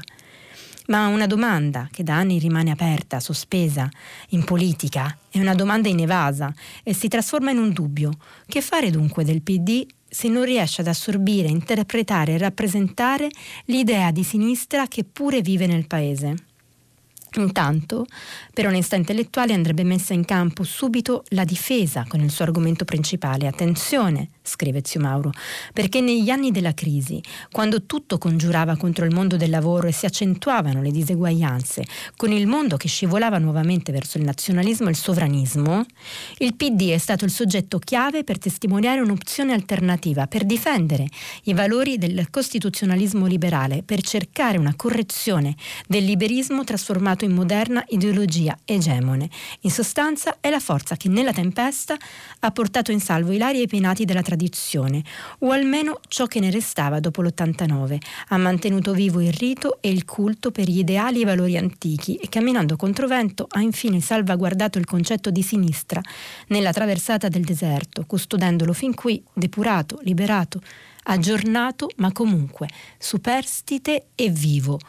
Ma una domanda che da anni rimane aperta, sospesa, in politica, è una domanda inevasa e si trasforma in un dubbio. Che fare dunque del P D se non riesce ad assorbire, interpretare e rappresentare l'idea di sinistra che pure vive nel paese? Intanto, per onestà intellettuale andrebbe messa in campo subito la difesa con il suo argomento principale. Attenzione, scrive Ezio Mauro, perché negli anni della crisi, quando tutto congiurava contro il mondo del lavoro e si accentuavano le diseguaglianze, con il mondo che scivolava nuovamente verso il nazionalismo e il sovranismo, il P D è stato il soggetto chiave per testimoniare un'opzione alternativa, per difendere i valori del costituzionalismo liberale, per cercare una correzione del liberismo trasformato in moderna ideologia egemone. In sostanza è la forza che nella tempesta ha portato in salvo i lari e i penati della tradizione, o almeno ciò che ne restava dopo l'ottantanove, ha mantenuto vivo il rito e il culto per gli ideali e i valori antichi e, camminando controvento, ha infine salvaguardato il concetto di sinistra nella traversata del deserto, custodendolo fin qui depurato, liberato, aggiornato ma comunque superstite e vivo.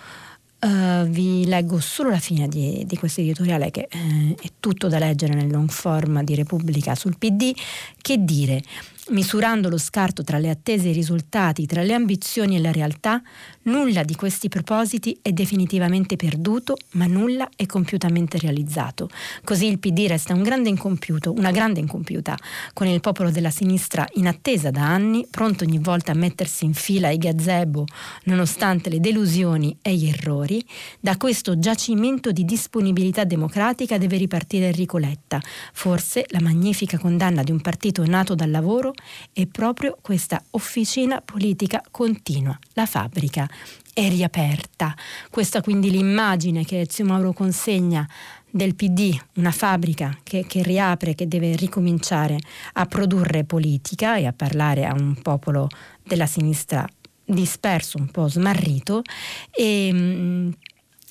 Uh, vi leggo solo la fine di, di questo editoriale, che eh, è tutto da leggere nel long form di Repubblica sul P D, che dire: misurando lo scarto tra le attese e i risultati, tra le ambizioni e la realtà, nulla di questi propositi è definitivamente perduto, ma nulla è compiutamente realizzato. Così il P D resta un grande incompiuto, una grande incompiuta, con il popolo della sinistra in attesa da anni, pronto ogni volta a mettersi in fila ai gazebo nonostante le delusioni e gli errori. Da questo giacimento di disponibilità democratica deve ripartire Enrico Letta. Forse la magnifica condanna di un partito nato dal lavoro è proprio questa officina politica continua. La fabbrica è riaperta. Questa quindi l'immagine che Ezio Mauro consegna del P D, una fabbrica che, che riapre, che deve ricominciare a produrre politica e a parlare a un popolo della sinistra disperso, un po' smarrito. E mh,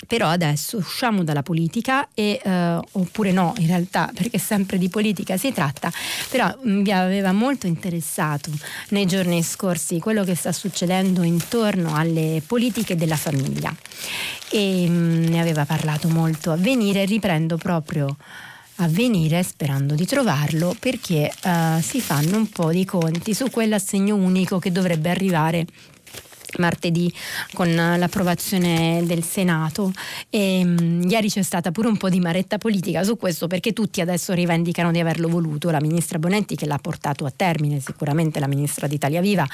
però adesso usciamo dalla politica e, eh, oppure no in realtà, perché sempre di politica si tratta, però mi aveva molto interessato nei giorni scorsi quello che sta succedendo intorno alle politiche della famiglia e mh, ne aveva parlato molto Avvenire. Riprendo proprio Avvenire sperando di trovarlo, perché eh, si fanno un po' di conti su quell'assegno unico che dovrebbe arrivare martedì con l'approvazione del Senato. E mh, ieri c'è stata pure un po' di maretta politica su questo, perché tutti adesso rivendicano di averlo voluto. La ministra Bonetti, che l'ha portato a termine sicuramente, la ministra di Italia Viva,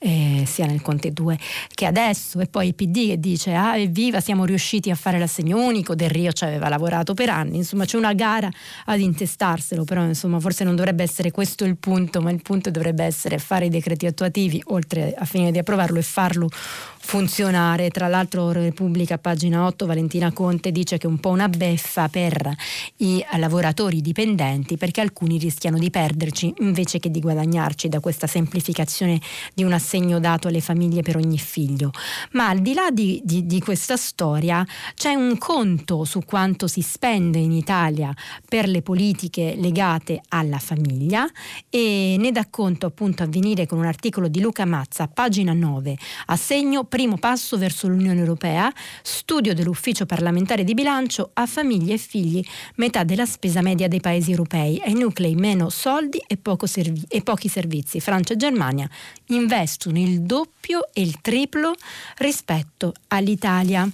eh, sia nel Conte due che adesso, e poi il P D che dice: ah, evviva, siamo riusciti a fare l'assegno unico. Del Rio ci aveva lavorato per anni. Insomma, c'è una gara ad intestarselo, però insomma forse non dovrebbe essere questo il punto, ma il punto dovrebbe essere fare i decreti attuativi oltre a finire di approvarlo e farlo funzionare. Tra l'altro Repubblica, pagina otto, Valentina Conte dice che è un po' una beffa per i lavoratori dipendenti, perché alcuni rischiano di perderci invece che di guadagnarci da questa semplificazione di un assegno dato alle famiglie per ogni figlio. Ma al di là di, di, di questa storia c'è un conto su quanto si spende in Italia per le politiche legate alla famiglia, e ne dà conto appunto Avvenire con un articolo di Luca Mazza, pagina nove, assegno primo passo verso l'Unione Europea, studio dell'ufficio parlamentare di bilancio: a famiglie e figli metà della spesa media dei paesi europei, ai nuclei meno soldi e, poco servi- e pochi servizi. Francia e Germania investono il doppio e il triplo rispetto all'Italia.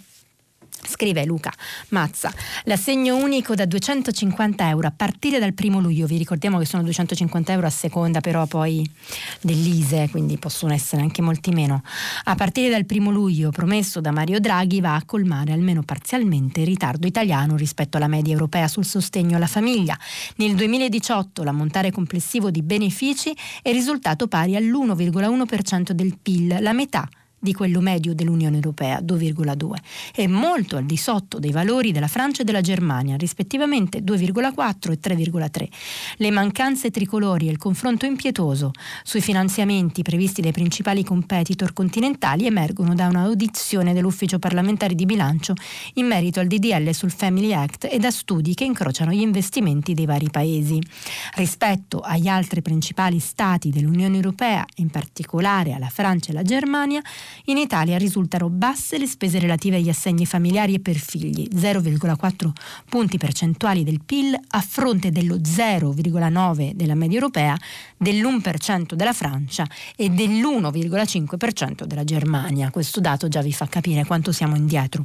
Scrive Luca Mazza: l'assegno unico da duecentocinquanta euro a partire dal primo luglio. Vi ricordiamo che sono duecentocinquanta euro a seconda però poi dell'I S E, quindi possono essere anche molti meno. A partire dal primo luglio, promesso da Mario Draghi, va a colmare almeno parzialmente il ritardo italiano rispetto alla media europea sul sostegno alla famiglia. Nel duemiladiciotto l'ammontare complessivo di benefici è risultato pari all'uno virgola uno per cento del P I L, la metà di quello medio dell'Unione Europea, due virgola due, e molto al di sotto dei valori della Francia e della Germania, rispettivamente due virgola quattro e tre virgola tre. Le mancanze tricolori e il confronto impietoso sui finanziamenti previsti dai principali competitor continentali emergono da un'audizione dell'Ufficio parlamentare di bilancio in merito al D D L sul Family Act e da studi che incrociano gli investimenti dei vari paesi. Rispetto agli altri principali stati dell'Unione Europea, in particolare alla Francia e alla Germania, in Italia risultano basse le spese relative agli assegni familiari e per figli, zero virgola quattro punti percentuali del P I L a fronte dello zero virgola nove della media europea, dell'uno per cento della Francia e dell'uno virgola cinque per cento della Germania. Questo dato già vi fa capire quanto siamo indietro.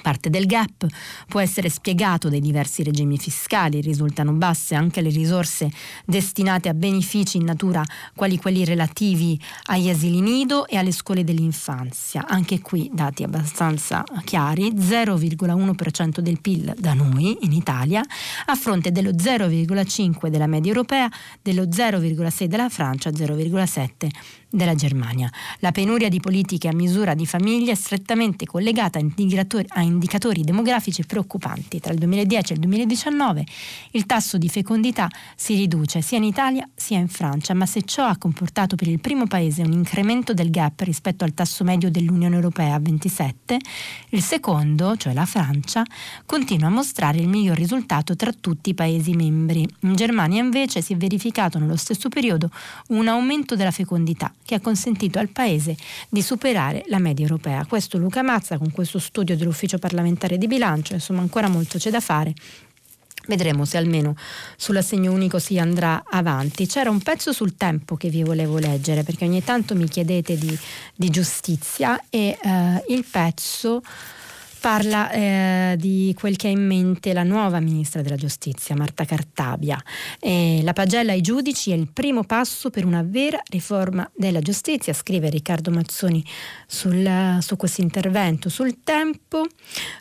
Parte del gap può essere spiegato dai diversi regimi fiscali. Risultano basse anche le risorse destinate a benefici in natura, quali quelli relativi agli asili nido e alle scuole dell'infanzia. Anche qui dati abbastanza chiari: zero virgola uno per cento del P I L da noi in Italia, a fronte dello zero virgola cinque della media europea, dello zero virgola sei della Francia, zero virgola sette della Germania. La penuria di politiche a misura di famiglia è strettamente collegata a indicatori demografici preoccupanti. Tra il duemiladieci e il duemiladiciannove il tasso di fecondità si riduce sia in Italia sia in Francia, ma se ciò ha comportato per il primo paese un incremento del gap rispetto al tasso medio dell'Unione Europea a ventisette, il secondo, cioè la Francia, continua a mostrare il miglior risultato tra tutti i paesi membri. In Germania invece si è verificato nello stesso periodo un aumento della fecondità, che ha consentito al Paese di superare la media europea. Questo Luca Mazza con questo studio dell'Ufficio parlamentare di bilancio. Insomma, ancora molto c'è da fare. Vedremo se almeno sull'assegno unico si andrà avanti. C'era un pezzo sul Tempo che vi volevo leggere, perché ogni tanto mi chiedete di, di giustizia, e eh, il pezzo parla eh, di quel che ha in mente la nuova ministra della giustizia, Marta Cartabia. Eh, la pagella ai giudici è il primo passo per una vera riforma della giustizia, scrive Riccardo Mazzoni sul, su questo intervento sul Tempo.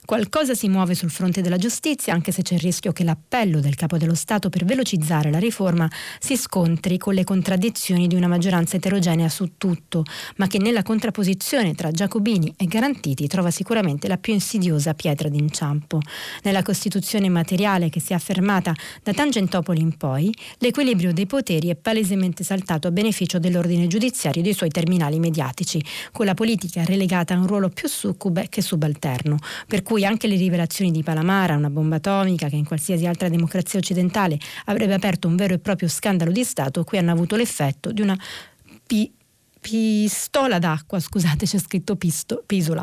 Qualcosa si muove sul fronte della giustizia, anche se c'è il rischio che l'appello del Capo dello Stato per velocizzare la riforma si scontri con le contraddizioni di una maggioranza eterogenea su tutto, ma che nella contrapposizione tra giacobini e garantiti trova sicuramente la più insidiosa pietra d'inciampo. Nella Costituzione materiale che si è affermata da Tangentopoli in poi, l'equilibrio dei poteri è palesemente saltato a beneficio dell'ordine giudiziario e dei suoi terminali mediatici, con la politica relegata a un ruolo più succube che subalterno, per cui anche le rivelazioni di Palamara, una bomba atomica che in qualsiasi altra democrazia occidentale avrebbe aperto un vero e proprio scandalo di Stato, qui hanno avuto l'effetto di una pi- pistola d'acqua, scusate c'è scritto pisto, pisola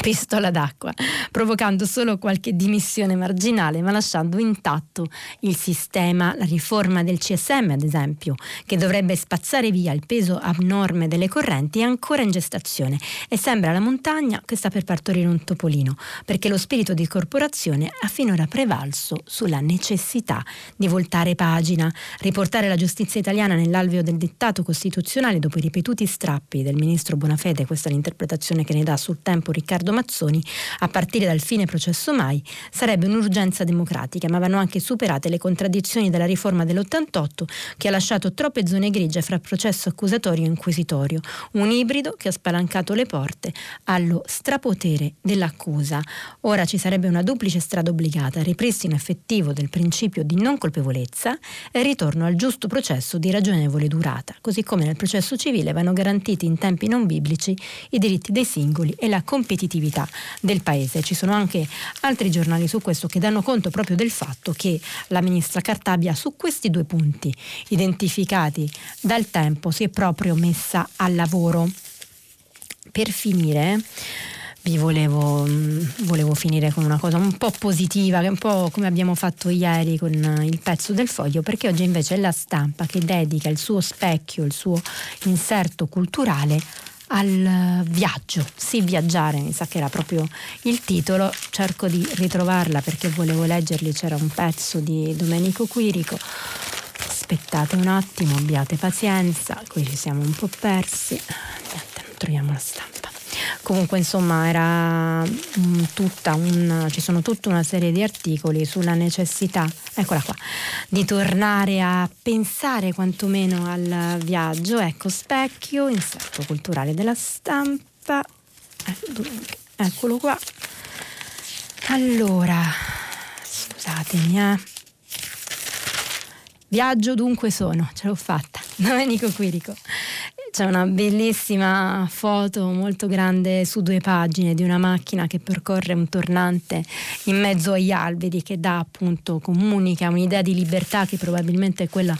pistola d'acqua, provocando solo qualche dimissione marginale, ma lasciando intatto il sistema. La riforma del C S M, ad esempio, che dovrebbe spazzare via il peso abnorme delle correnti, è ancora in gestazione e sembra la montagna che sta per partorire un topolino, perché lo spirito di corporazione ha finora prevalso sulla necessità di voltare pagina. Riportare la giustizia italiana nell'alveo del dettato costituzionale dopo i ripetuti strappi del ministro Bonafede, questa è l'interpretazione che ne dà sul Tempo Riccardo Mazzoni, a partire dal fine processo mai, sarebbe un'urgenza democratica, ma vanno anche superate le contraddizioni della riforma dell'ottantotto, che ha lasciato troppe zone grigie fra processo accusatorio e inquisitorio, un ibrido che ha spalancato le porte allo strapotere dell'accusa. Ora ci sarebbe una duplice strada obbligata: ripristino effettivo del principio di non colpevolezza e ritorno al giusto processo di ragionevole durata, così come nel processo civile vanno garantiti in tempi non biblici i diritti dei singoli e la competitività del Paese. Ci sono anche altri giornali su questo che danno conto proprio del fatto che la ministra Cartabia, su questi due punti identificati dal Tempo, si è proprio messa al lavoro. Per finire vi volevo, volevo finire con una cosa un po' positiva, che è un po' come abbiamo fatto ieri con il pezzo del Foglio, perché oggi invece è La Stampa che dedica il suo specchio, il suo inserto culturale al viaggio. Sì, viaggiare, mi sa che era proprio il titolo. Cerco di ritrovarla perché volevo leggerli, c'era un pezzo di Domenico Quirico. Aspettate un attimo, abbiate pazienza, qui ci siamo un po' persi. Niente, non troviamo La Stampa. Comunque insomma era tutta un, ci sono tutta una serie di articoli sulla necessità, eccola qua, di tornare a pensare quantomeno al viaggio. Ecco, specchio, inserto culturale della Stampa, eccolo qua. Allora, scusatemi, eh. Viaggio dunque sono, ce l'ho fatta, Domenico Quirico. C'è una bellissima foto molto grande su due pagine di una macchina che percorre un tornante in mezzo agli alberi, che dà appunto, comunica un'idea di libertà che probabilmente è quella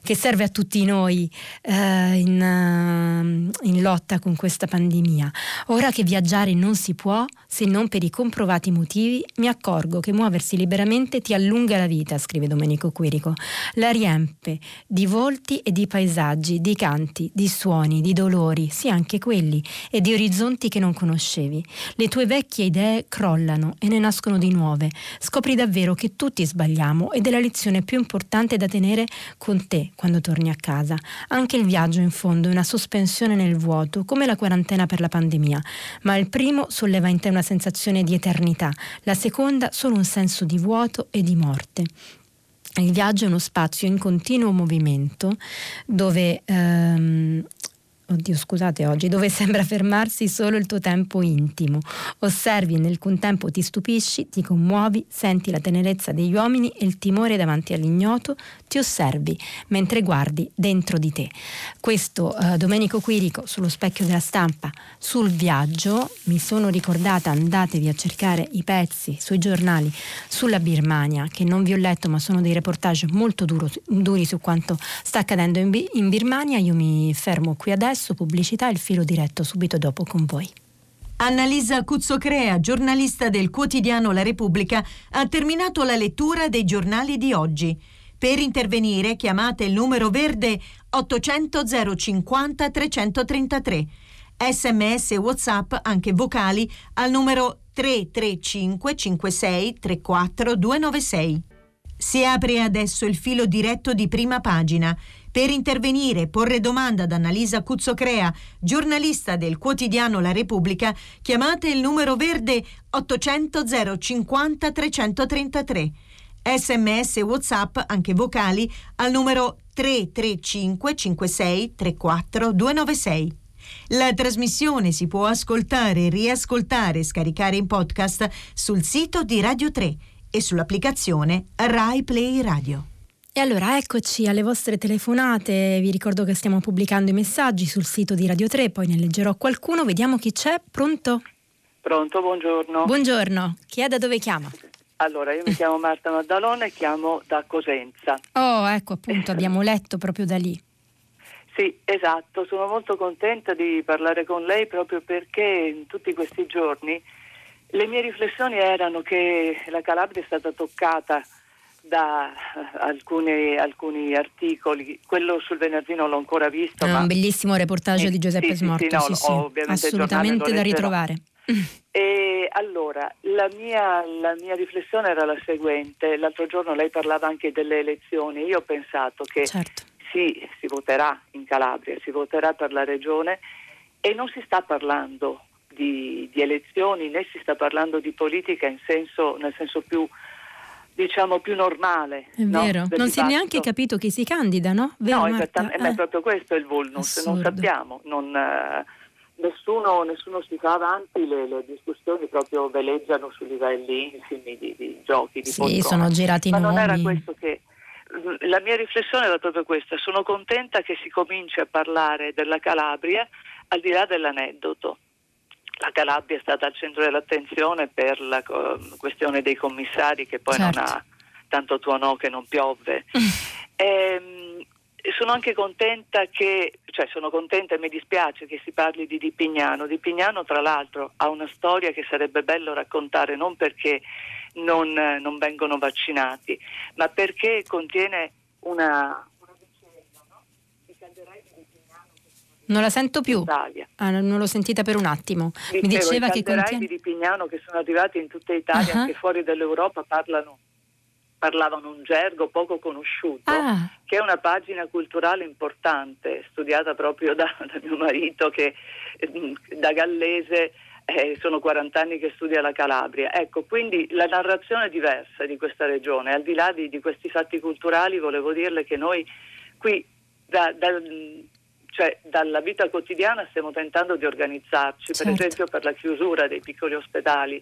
che serve a tutti noi eh, in, in lotta con questa pandemia. Ora che viaggiare non si può, se non per i comprovati motivi, mi accorgo che muoversi liberamente ti allunga la vita, scrive Domenico Quirico. La riempie di volti e di paesaggi, di canti, di suoni, di dolori, sì anche quelli, e di orizzonti che non conoscevi. Le tue vecchie idee crollano e ne nascono di nuove. Scopri davvero che tutti sbagliamo ed è la lezione più importante da tenere con te quando torni a casa. Anche il viaggio in fondo è una sospensione nel vuoto, come la quarantena per la pandemia, ma il primo solleva in te una sensazione di eternità, la seconda solo un senso di vuoto e di morte. Il viaggio è uno spazio in continuo movimento dove ehm, oddio scusate oggi, dove sembra fermarsi solo il tuo tempo intimo. Osservi e nel contempo ti stupisci, ti commuovi, senti la tenerezza degli uomini e il timore davanti all'ignoto, ti osservi mentre guardi dentro di te. Questo eh, Domenico Quirico sullo Specchio della Stampa, sul viaggio, mi sono ricordata, andatevi a cercare i pezzi sui giornali sulla Birmania, che non vi ho letto ma sono dei reportage molto duro, duri su quanto sta accadendo in, in Birmania. Io mi fermo qui adesso, pubblicità e il filo diretto subito dopo con voi. Annalisa Cuzzocrea, giornalista del quotidiano La Repubblica, ha terminato la lettura dei giornali di oggi. Per intervenire chiamate il numero verde ottocento zero cinquanta trecentotrentatré. Sms e WhatsApp, anche vocali, al numero tre tre cinque cinque sei tre quattro due nove sei. Si apre adesso il filo diretto di Prima Pagina. Per intervenire e porre domanda ad Annalisa Cuzzocrea, giornalista del quotidiano La Repubblica, chiamate il numero verde ottocento zero cinquanta trecentotrentatré. Sms e WhatsApp, anche vocali, al numero tre tre cinque cinque sei tre quattro due nove sei. La trasmissione si può ascoltare, riascoltare e scaricare in podcast sul sito di Radio tre e sull'applicazione Rai Play Radio. E allora eccoci alle vostre telefonate, vi ricordo che stiamo pubblicando i messaggi sul sito di Radio tre, poi ne leggerò qualcuno, vediamo chi c'è. Pronto? Pronto, buongiorno. Buongiorno, chi è, da dove chiama? Allora, io mi chiamo Marta Maddalona e chiamo da Cosenza. Oh, ecco appunto, abbiamo letto proprio da lì. Sì, esatto, sono molto contenta di parlare con lei proprio perché in tutti questi giorni le mie riflessioni erano che la Calabria è stata toccata da alcuni, alcuni articoli. Quello sul venerdì non l'ho ancora visto. È ah, ma... un bellissimo reportage eh, di Giuseppe sì, Smorto, sì, no, sì, sì. Ovviamente assolutamente da ritrovare. E allora, la mia, la mia riflessione era la seguente. L'altro giorno lei parlava anche delle elezioni. Io ho pensato che... Certo. Sì, si voterà in Calabria, si voterà per la regione e non si sta parlando di, di elezioni né si sta parlando di politica in senso, nel senso più, diciamo, più normale. È no? vero, del non dibattito. Si è neanche capito chi si candida, no? Vero, no, esattamente, eh. È proprio questo il vulnus, non sappiamo, non, eh, nessuno, nessuno si fa avanti, le, le discussioni proprio veleggiano su livelli infimi di, di giochi, di sì, poltrone. Sono girati ma nomi. Non era questo che... La mia riflessione era proprio questa, sono contenta che si cominci a parlare della Calabria al di là dell'aneddoto. La Calabria è stata al centro dell'attenzione per la questione dei commissari che poi certo. non ha tanto tuonò che non piove. ehm, sono anche contenta che, cioè sono contenta e mi dispiace che si parli di Dipignano. Dipignano tra l'altro ha una storia che sarebbe bello raccontare non perché Non, non vengono vaccinati, ma perché contiene una... Non la sento più, ah, non l'ho sentita per un attimo. Dicevo, mi diceva i che contiene... di Dipignano che sono arrivati in tutta Italia, uh-huh. anche fuori dall'Europa, parlano, parlavano un gergo poco conosciuto, ah. che è una pagina culturale importante, studiata proprio da, da mio marito, che da gallese... Eh, sono quaranta anni che studia la Calabria, ecco, quindi la narrazione è diversa di questa regione, al di là di, di questi fatti culturali volevo dirle che noi qui da, da, cioè, dalla vita quotidiana stiamo tentando di organizzarci, certo. per esempio per la chiusura dei piccoli ospedali,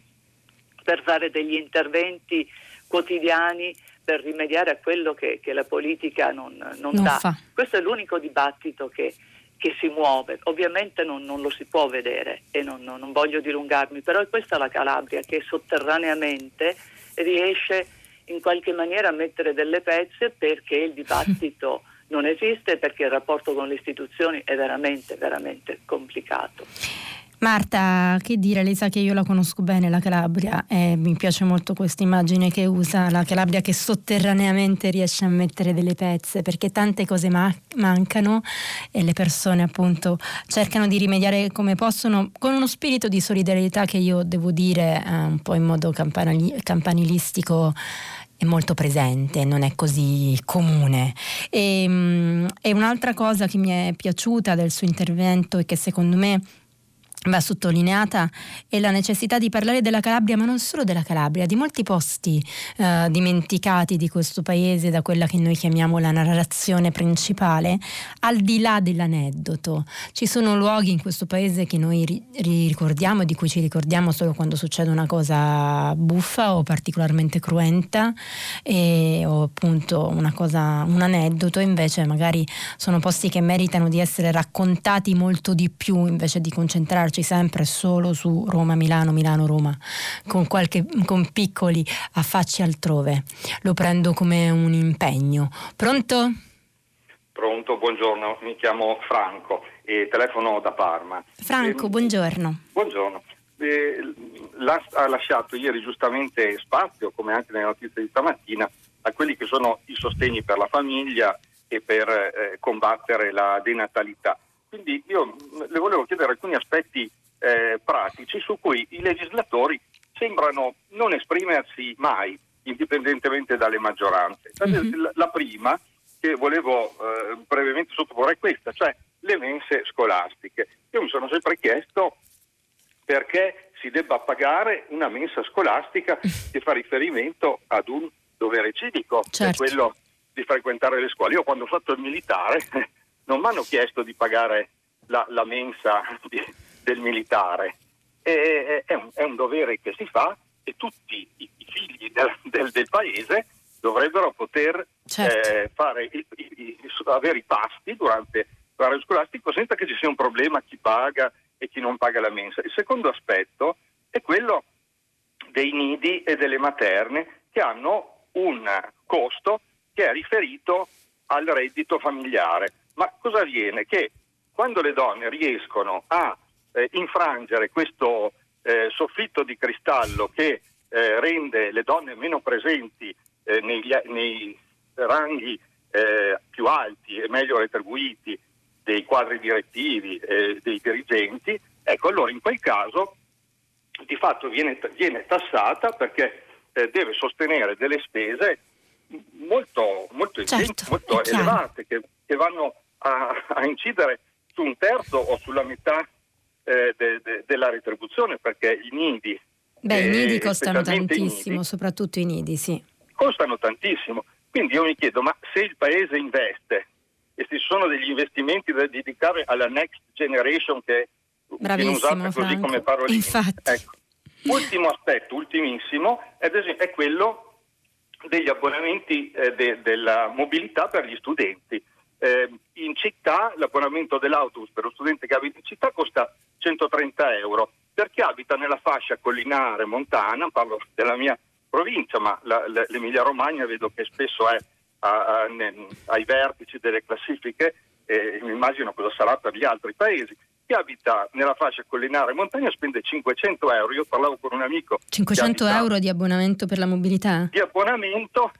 per fare degli interventi quotidiani per rimediare a quello che, che la politica non, non, non dà. Fa. Questo è l'unico dibattito che che si muove, ovviamente non, non lo si può vedere e non, non, non voglio dilungarmi, però è questa la Calabria che sotterraneamente riesce in qualche maniera a mettere delle pezze perché il dibattito non esiste, perché il rapporto con le istituzioni è veramente, veramente complicato. Marta, che dire, lei sa che io la conosco bene la Calabria e mi piace molto questa immagine che usa, la Calabria che sotterraneamente riesce a mettere delle pezze perché tante cose ma- mancano e le persone appunto cercano di rimediare come possono con uno spirito di solidarietà che io devo dire eh, un po' in modo campanili- campanilistico è molto presente, non è così comune. E, um, e un'altra cosa che mi è piaciuta del suo intervento e che secondo me va sottolineata è la necessità di parlare della Calabria, ma non solo della Calabria, di molti posti eh, dimenticati di questo paese da quella che noi chiamiamo la narrazione principale, al di là dell'aneddoto. Ci sono luoghi in questo paese che noi ri- ricordiamo, di cui ci ricordiamo solo quando succede una cosa buffa o particolarmente cruenta, e, o appunto una cosa, un aneddoto. Invece magari sono posti che meritano di essere raccontati molto di più, invece di concentrarci sempre solo su Roma, Milano, Milano, Roma, con qualche con piccoli affacci altrove. Lo prendo come un impegno. Pronto? Pronto, buongiorno, mi chiamo Franco e telefono da Parma. Franco, eh, buongiorno. Buongiorno. Eh, la, ha lasciato ieri giustamente spazio, come anche nelle notizie di stamattina, a quelli che sono i sostegni per la famiglia e per eh, combattere la denatalità. Quindi io le volevo chiedere alcuni aspetti eh, pratici su cui i legislatori sembrano non esprimersi mai, indipendentemente dalle maggioranze. Mm-hmm. La, la prima che volevo eh, brevemente sottoporre è questa, cioè le mense scolastiche. Io mi sono sempre chiesto perché si debba pagare una mensa scolastica che fa riferimento ad un dovere civico, certo, che è quello di frequentare le scuole. Io quando ho fatto il militare non mi hanno chiesto di pagare la, la mensa di, del militare. E, è, un, è un dovere che si fa, e tutti i, i figli del, del, del paese dovrebbero poter, certo, eh, fare i, i, i, avere i pasti durante l'anno scolastico senza che ci sia un problema chi paga e chi non paga la mensa. Il secondo aspetto è quello dei nidi e delle materne, che hanno un costo che è riferito al reddito familiare. Ma cosa avviene? Che quando le donne riescono a eh, infrangere questo eh, soffitto di cristallo che eh, rende le donne meno presenti eh, negli, nei ranghi eh, più alti e meglio retribuiti dei quadri direttivi e eh, dei dirigenti, ecco, allora in quel caso di fatto viene, viene tassata perché eh, deve sostenere delle spese molto, molto, certo, ingenti, molto elevate, che, che vanno A, a incidere su un terzo o sulla metà eh, de, de, della retribuzione, perché i nidi beh eh, i nidi costano tantissimo, i nidi, soprattutto i nidi, sì, costano tantissimo. Quindi io mi chiedo, ma se il paese investe e ci sono degli investimenti da dedicare alla next generation, che viene usata così come parolina, ecco. Ultimo aspetto, ultimissimo, è, è quello degli abbonamenti eh, de, della mobilità per gli studenti. Eh, in città l'abbonamento dell'autobus per lo studente che abita in città costa centotrenta euro, per chi abita nella fascia collinare montana, parlo della mia provincia, ma la, la, l'Emilia Romagna vedo che spesso è a, a, ne, ai vertici delle classifiche, e eh, mi immagino cosa sarà per gli altri paesi. Chi abita nella fascia collinare montagna spende cinquecento euro, io parlavo con un amico, cinquecento euro di abbonamento per la mobilità? Di abbonamento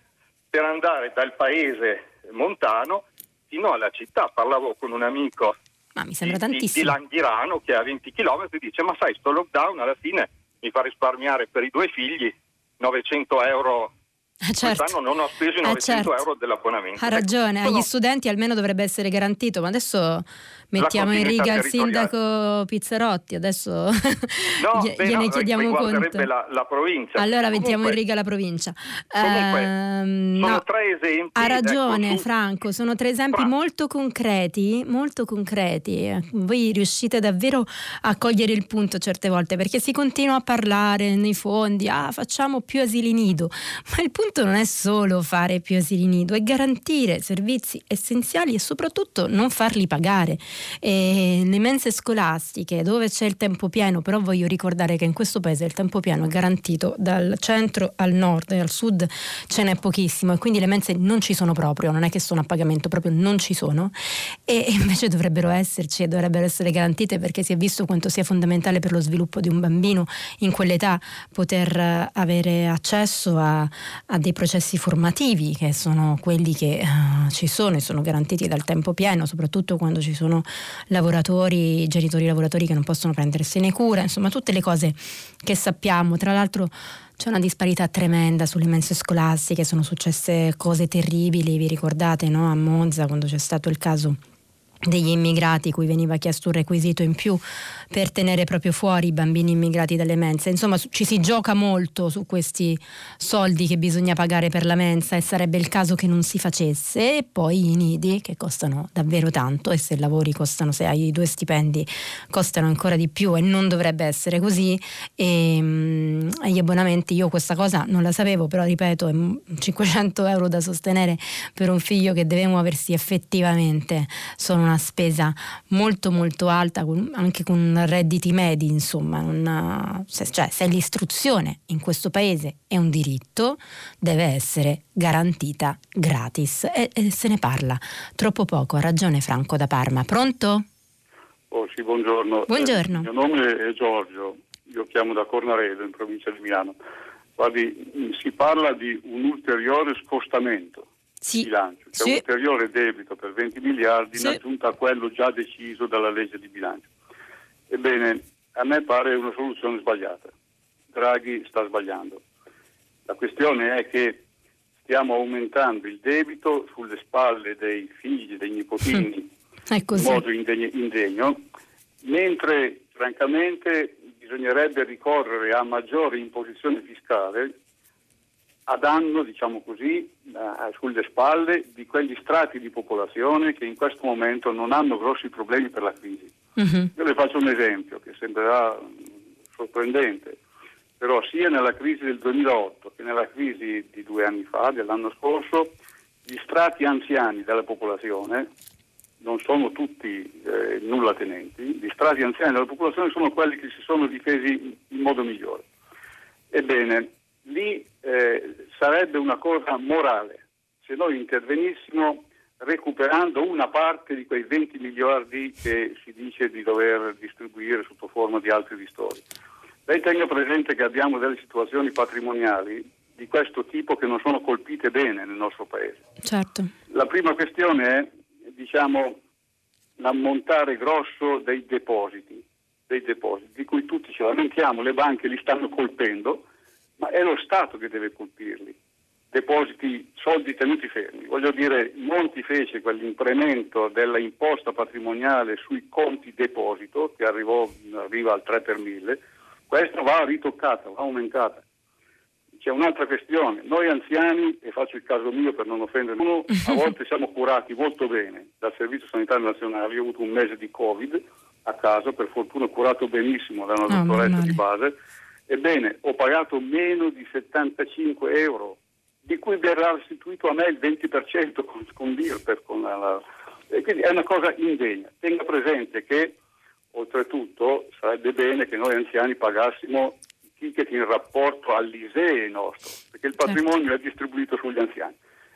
per andare dal paese montano fino alla città. Parlavo con un amico ma mi sembra di, di, di Langhirano, che è a venti chilometri, dice: ma sai, sto lockdown alla fine mi fa risparmiare per i due figli novecento euro. Ah, certo. Quest'anno non ho speso i novecento ah, certo. euro dell'abbonamento. Ha ragione, ecco, agli no. studenti almeno dovrebbe essere garantito, ma adesso mettiamo in riga il sindaco Pizzarotti, adesso no, gliene no, chiediamo conto. La, la provincia. Allora comunque, mettiamo in riga la provincia. Comunque, ehm, sono no, tre esempi. Ha ragione, ecco, Franco, sono tre esempi Franco. molto concreti, molto concreti. Voi riuscite davvero a cogliere il punto certe volte, perché si continua a parlare nei fondi, ah, facciamo più asili nido, ma il punto Il punto non è solo fare più asili nido, è garantire servizi essenziali e soprattutto non farli pagare. E le mense scolastiche, dove c'è il tempo pieno, però voglio ricordare che in questo paese il tempo pieno è garantito dal centro al nord, e al sud ce n'è pochissimo, e quindi le mense non ci sono proprio, non è che sono a pagamento, proprio non ci sono, e invece dovrebbero esserci e dovrebbero essere garantite, perché si è visto quanto sia fondamentale per lo sviluppo di un bambino in quell'età poter avere accesso a a dei processi formativi che sono quelli che uh, ci sono e sono garantiti dal tempo pieno, soprattutto quando ci sono lavoratori, genitori lavoratori che non possono prendersene cura, insomma tutte le cose che sappiamo. Tra l'altro c'è una disparità tremenda sulle mense scolastiche, sono successe cose terribili, vi ricordate, no? A Monza, quando c'è stato il caso degli immigrati, cui veniva chiesto un requisito in più per tenere proprio fuori i bambini immigrati dalle mense. Insomma, ci si gioca molto su questi soldi che bisogna pagare per la mensa, e sarebbe il caso che non si facesse. E poi i nidi, che costano davvero tanto, e se lavori costano, se hai due stipendi costano ancora di più, e non dovrebbe essere così. E mh, gli abbonamenti, io questa cosa non la sapevo, però ripeto, è cinquecento euro da sostenere per un figlio che deve muoversi effettivamente, sono una spesa molto molto alta, anche con redditi medi, insomma. Una, cioè, se l'istruzione in questo paese è un diritto, deve essere garantita gratis, e, e se ne parla troppo poco. Ha ragione Franco da Parma. Pronto? Oh, sì, buongiorno. Buongiorno. Eh, il mio nome è Giorgio, io chiamo da Cornaredo, in provincia di Milano. Guardi, si parla di un ulteriore scostamento. Sì. Bilancio, c'è sì. Un ulteriore debito per venti miliardi sì. in aggiunta a quello già deciso dalla legge di bilancio. Ebbene, a me pare una soluzione sbagliata. Draghi sta sbagliando. La questione è che stiamo aumentando il debito sulle spalle dei figli, dei nipotini, mm. è così. In modo indegno, indegno, mentre francamente bisognerebbe ricorrere a maggiore imposizione fiscale a danno, diciamo così, sulle spalle di quegli strati di popolazione che in questo momento non hanno grossi problemi per la crisi. Uh-huh. Io le faccio un esempio che sembrerà sorprendente, però sia nella crisi del duemilaotto che nella crisi di due anni fa, dell'anno scorso, gli strati anziani della popolazione non sono tutti eh, nulla tenenti, gli strati anziani della popolazione sono quelli che si sono difesi in modo migliore. Ebbene, lì eh, sarebbe una cosa morale se noi intervenissimo recuperando una parte di quei venti miliardi che si dice di dover distribuire sotto forma di altri ristori. Lei tenga presente che abbiamo delle situazioni patrimoniali di questo tipo che non sono colpite bene nel nostro paese. Certo. La prima questione è, diciamo, l'ammontare grosso dei depositi, dei depositi di cui tutti ci lamentiamo, le banche li stanno colpendo, ma è lo Stato che deve colpirli. Depositi, soldi tenuti fermi. Voglio dire, Monti fece quell'incremento della imposta patrimoniale sui conti deposito, che arrivò, arriva al tre per mille. Questa va ritoccata, va aumentata. C'è un'altra questione. Noi anziani, e faccio il caso mio per non offendere uno, a volte siamo curati molto bene dal Servizio Sanitario Nazionale. Io ho avuto un mese di Covid a casa, per fortuna ho curato benissimo da una dottoressa di base. Ebbene, ho pagato meno di settantacinque euro, di cui verrà restituito a me il venti per cento con, con l'I R P E F. Con la, la... E quindi è una cosa indegna. Tenga presente che, oltretutto, sarebbe bene che noi anziani pagassimo i ticket in rapporto all'I S E E nostro, perché il patrimonio è distribuito sugli anziani.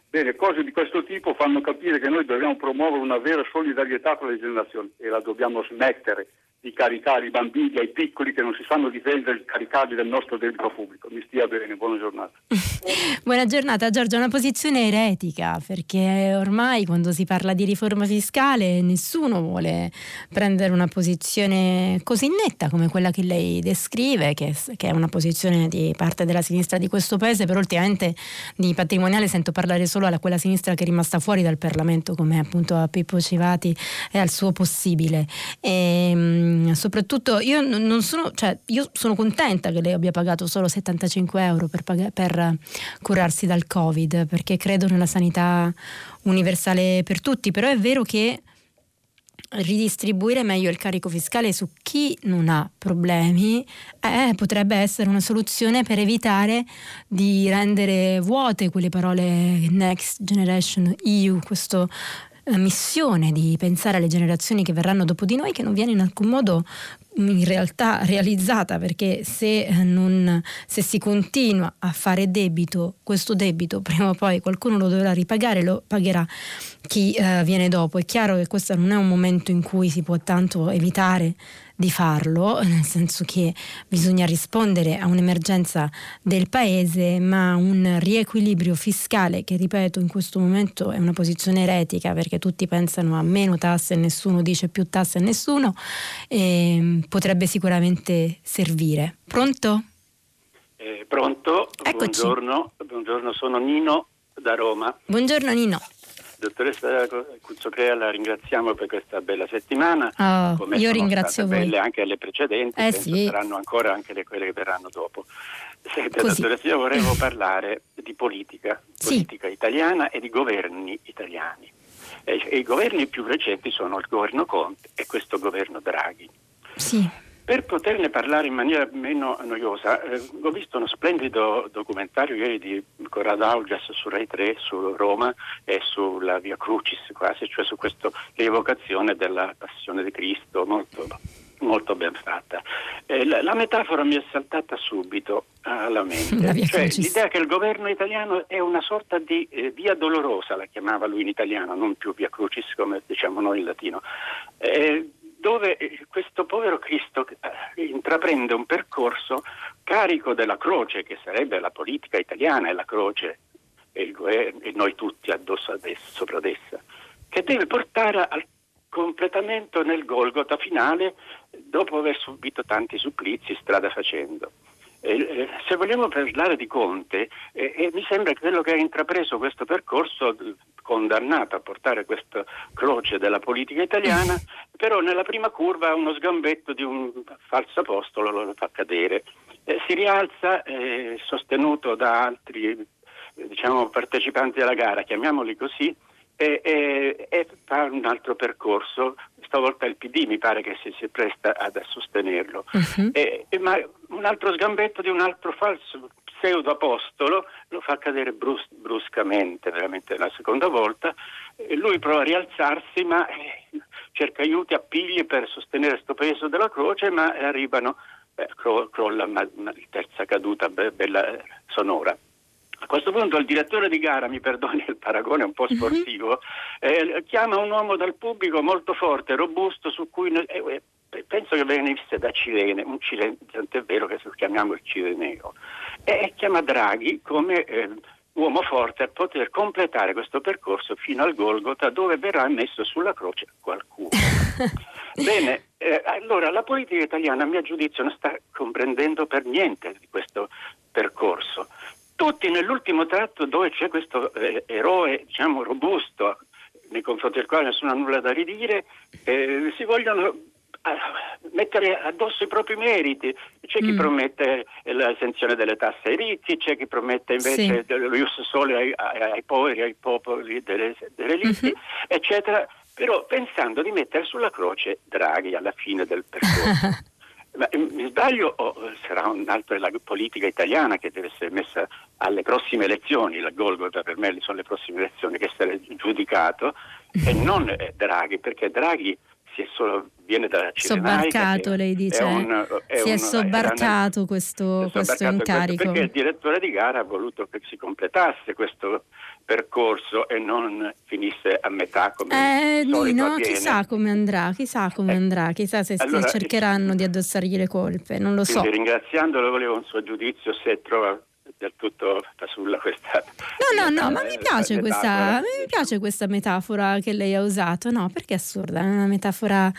Bene, cose di questo tipo fanno capire che noi dobbiamo promuovere una vera solidarietà tra le generazioni, e la dobbiamo smettere di caricare i bambini, ai piccoli che non si sanno difendere, caricati del nostro debito pubblico. Mi stia bene, buona giornata. Buona giornata Giorgio. Una posizione eretica, perché ormai quando si parla di riforma fiscale nessuno vuole prendere una posizione così netta come quella che lei descrive, che, che è una posizione di parte della sinistra di questo paese. Però ultimamente di patrimoniale sento parlare solo a quella sinistra che è rimasta fuori dal Parlamento, come appunto a Pippo Civati e al suo possibile. E soprattutto io non sono, cioè io sono contenta che lei abbia pagato solo settantacinque euro per, pag- per curarsi dal Covid, perché credo nella sanità universale per tutti. Però è vero che ridistribuire meglio il carico fiscale su chi non ha problemi eh, potrebbe essere una soluzione per evitare di rendere vuote quelle parole Next Generation E U, questo la missione di pensare alle generazioni che verranno dopo di noi, che non viene in alcun modo in realtà realizzata, perché se, non, se si continua a fare debito, questo debito prima o poi qualcuno lo dovrà ripagare, lo pagherà chi eh, viene dopo. È chiaro che questo non è un momento in cui si può tanto evitare di farlo, nel senso che bisogna rispondere a un'emergenza del paese, ma un riequilibrio fiscale, che ripeto in questo momento è una posizione eretica, perché tutti pensano a meno tasse e nessuno dice più tasse a nessuno, e potrebbe sicuramente servire. Pronto? Eh, pronto, buongiorno. Buongiorno, sono Nino da Roma. Buongiorno Nino. Dottoressa Cuzzocrea, la ringraziamo per questa bella settimana. Oh, come io ringrazio voi. Belle anche le precedenti, eh sì. saranno ancora anche le quelle che verranno dopo. Senta, dottoressa, io volevo parlare di politica, politica sì. italiana e di governi italiani. E, e i governi più recenti sono il governo Conte e questo governo Draghi. Sì. Per poterne parlare in maniera meno noiosa, eh, ho visto uno splendido documentario ieri di Corrado Augias su Rai tre, su Roma e sulla Via Crucis quasi, cioè su questa rievocazione della Passione di Cristo, molto, molto ben fatta. Eh, la, la metafora mi è saltata subito alla mente, cioè l'idea che il governo italiano è una sorta di eh, via dolorosa, la chiamava lui in italiano, non più Via Crucis come diciamo noi in latino, eh, dove questo povero Cristo intraprende un percorso carico della croce, che sarebbe la politica italiana e la croce e il governo e noi tutti addosso ad essa, sopra ad essa, che deve portare al completamento nel Golgota finale dopo aver subito tanti supplizi strada facendo. Eh, se vogliamo parlare di Conte, eh, eh, mi sembra che quello che ha intrapreso questo percorso, condannato a portare questa croce della politica italiana, però nella prima curva uno sgambetto di un falso apostolo lo fa cadere, eh, si rialza, eh, sostenuto da altri eh, diciamo partecipanti alla gara, chiamiamoli così, e, e, e fa un altro percorso. Stavolta il P D mi pare che si, si presta ad sostenerlo, uh-huh. e, e, ma un altro sgambetto di un altro falso pseudo apostolo lo fa cadere brus- bruscamente, veramente la seconda volta, e lui prova a rialzarsi ma eh, cerca aiuti, appigli per sostenere questo peso della croce, ma arrivano, eh, cro- crolla ma- ma- terza caduta be- bella sonora. A questo punto il direttore di gara, mi perdoni il paragone un po' sportivo, mm-hmm. eh, chiama un uomo dal pubblico molto forte, robusto, su cui noi, eh, penso che venisse da Cirene, un Cirene, tant'è vero che lo chiamiamo il Cireneo, e chiama Draghi come eh, uomo forte a poter completare questo percorso fino al Golgota, dove verrà messo sulla croce qualcuno. Bene, eh, allora la politica italiana a mio giudizio non sta comprendendo per niente di questo percorso. Tutti nell'ultimo tratto, dove c'è questo eh, eroe, diciamo, robusto, nei confronti del quale nessuno ha nulla da ridire, eh, si vogliono eh, mettere addosso i propri meriti. C'è mm. chi promette l'esenzione delle tasse ai ricchi, c'è chi promette invece sì. lo ius soli ai, ai, ai poveri, ai popoli delle, delle liti, mm-hmm. eccetera, però pensando di mettere sulla croce Draghi alla fine del percorso. Ma mi sbaglio o sarà un'altra la politica italiana che deve essere messa alle prossime elezioni, la Golgota per me sono le prossime elezioni, che essere giudicato e non Draghi, perché Draghi si è solo viene dalla Cirenaica, sobbarcato, lei dice, è un, è si un, è sobbarcato una, questo, è questo incarico questo, perché il direttore di gara ha voluto che si completasse questo percorso e non finisse a metà come eh, noi, no, avviene. Chissà come andrà, chissà come eh. andrà, chissà se allora, cercheranno di addossargli le colpe, non lo so. Ringraziandolo volevo un suo giudizio se trova del tutto fasulla questa no no metà, no ma mi piace questa mi piace questa metafora che lei ha usato, no, perché è assurda, è una metafora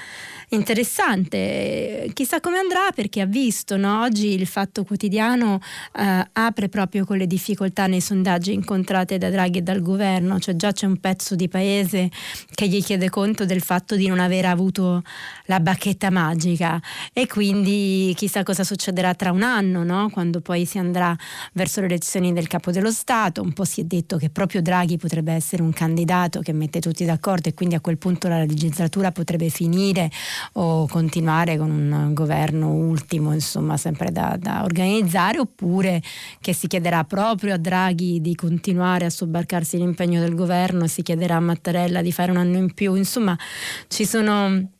interessante. Chissà come andrà, perché ha visto, no, oggi il Fatto Quotidiano eh, apre proprio con le difficoltà nei sondaggi incontrate da Draghi e dal governo, cioè già c'è un pezzo di paese che gli chiede conto del fatto di non aver avuto la bacchetta magica, e quindi chissà cosa succederà tra un anno, no, quando poi si andrà verso le elezioni del Capo dello Stato. Un po' si è detto che proprio Draghi potrebbe essere un candidato che mette tutti d'accordo e quindi a quel punto la legislatura potrebbe finire o continuare con un governo ultimo, insomma, sempre da, da organizzare, oppure che si chiederà proprio a Draghi di continuare a sobbarcarsi l'impegno del governo e si chiederà a Mattarella di fare un anno in più. Insomma, ci sono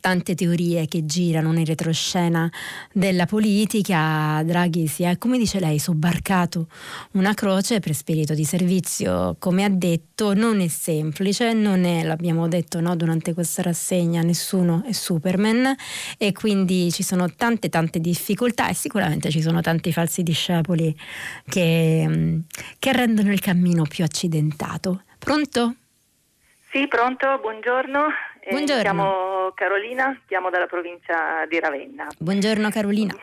tante teorie che girano nel retroscena della politica. Draghi si è, come dice lei, sobbarcato una croce per spirito di servizio, come ha detto. Non è semplice, non è, l'abbiamo detto, no, durante questa rassegna, nessuno è Superman, e quindi ci sono tante tante difficoltà e sicuramente ci sono tanti falsi discepoli che, che rendono il cammino più accidentato. Pronto? Sì, pronto, buongiorno. Buongiorno. Eh, chiamo Carolina, chiamo dalla provincia di Ravenna. Buongiorno Carolina.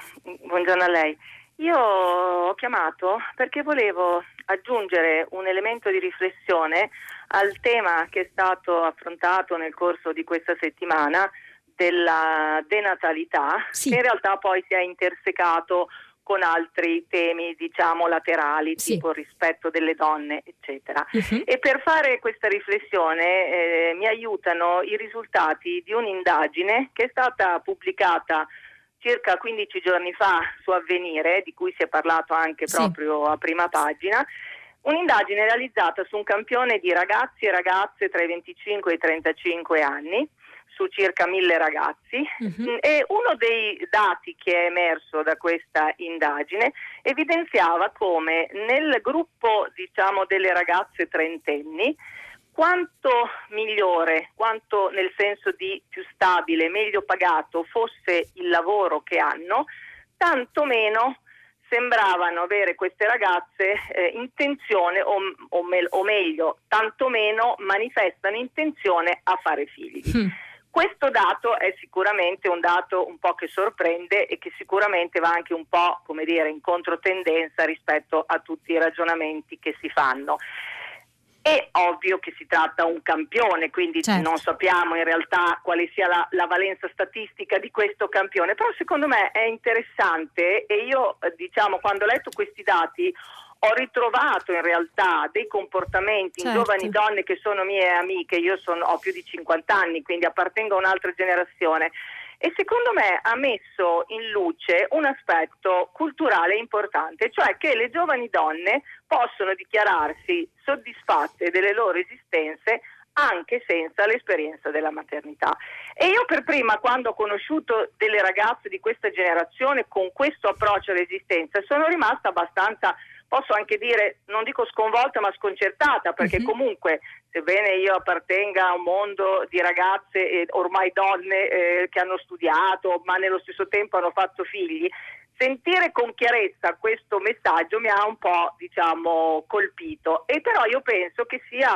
Buongiorno a lei. Io ho chiamato perché volevo aggiungere un elemento di riflessione al tema che è stato affrontato nel corso di questa settimana della denatalità, sì, che in realtà poi si è intersecato con altri temi, diciamo, laterali, sì, tipo rispetto delle donne, eccetera. Uh-huh. E per fare questa riflessione eh, mi aiutano i risultati di un'indagine che è stata pubblicata circa quindici giorni fa su Avvenire, di cui si è parlato anche, sì, proprio a prima pagina. Un'indagine realizzata su un campione di ragazzi e ragazze tra i venticinque e i trentacinque anni, su circa mille ragazzi, uh-huh, e uno dei dati che è emerso da questa indagine evidenziava come nel gruppo, diciamo, delle ragazze trentenni quanto migliore, quanto nel senso di più stabile, meglio pagato fosse il lavoro che hanno, tanto meno sembravano avere queste ragazze eh, intenzione, o, o, me- o meglio, tanto meno manifestano intenzione a fare figli. Mm. Questo dato è sicuramente un dato un po' che sorprende e che sicuramente va anche un po', come dire, in controtendenza rispetto a tutti i ragionamenti che si fanno. È ovvio che si tratta un campione, quindi, certo, non sappiamo in realtà quale sia la, la valenza statistica di questo campione, però secondo me è interessante e io, diciamo, quando ho letto questi dati ho ritrovato in realtà dei comportamenti, certo, in giovani donne che sono mie amiche. Io sono, ho più di cinquanta anni, quindi appartengo a un'altra generazione, e secondo me ha messo in luce un aspetto culturale importante, cioè che le giovani donne possono dichiararsi soddisfatte delle loro esistenze anche senza l'esperienza della maternità. E io per prima, quando ho conosciuto delle ragazze di questa generazione con questo approccio all'esistenza, sono rimasta abbastanza, posso anche dire, non dico sconvolta, ma sconcertata, perché uh-huh, comunque, sebbene io appartenga a un mondo di ragazze e ormai donne eh, che hanno studiato, ma nello stesso tempo hanno fatto figli, sentire con chiarezza questo messaggio mi ha un po', diciamo, colpito. E però io penso che sia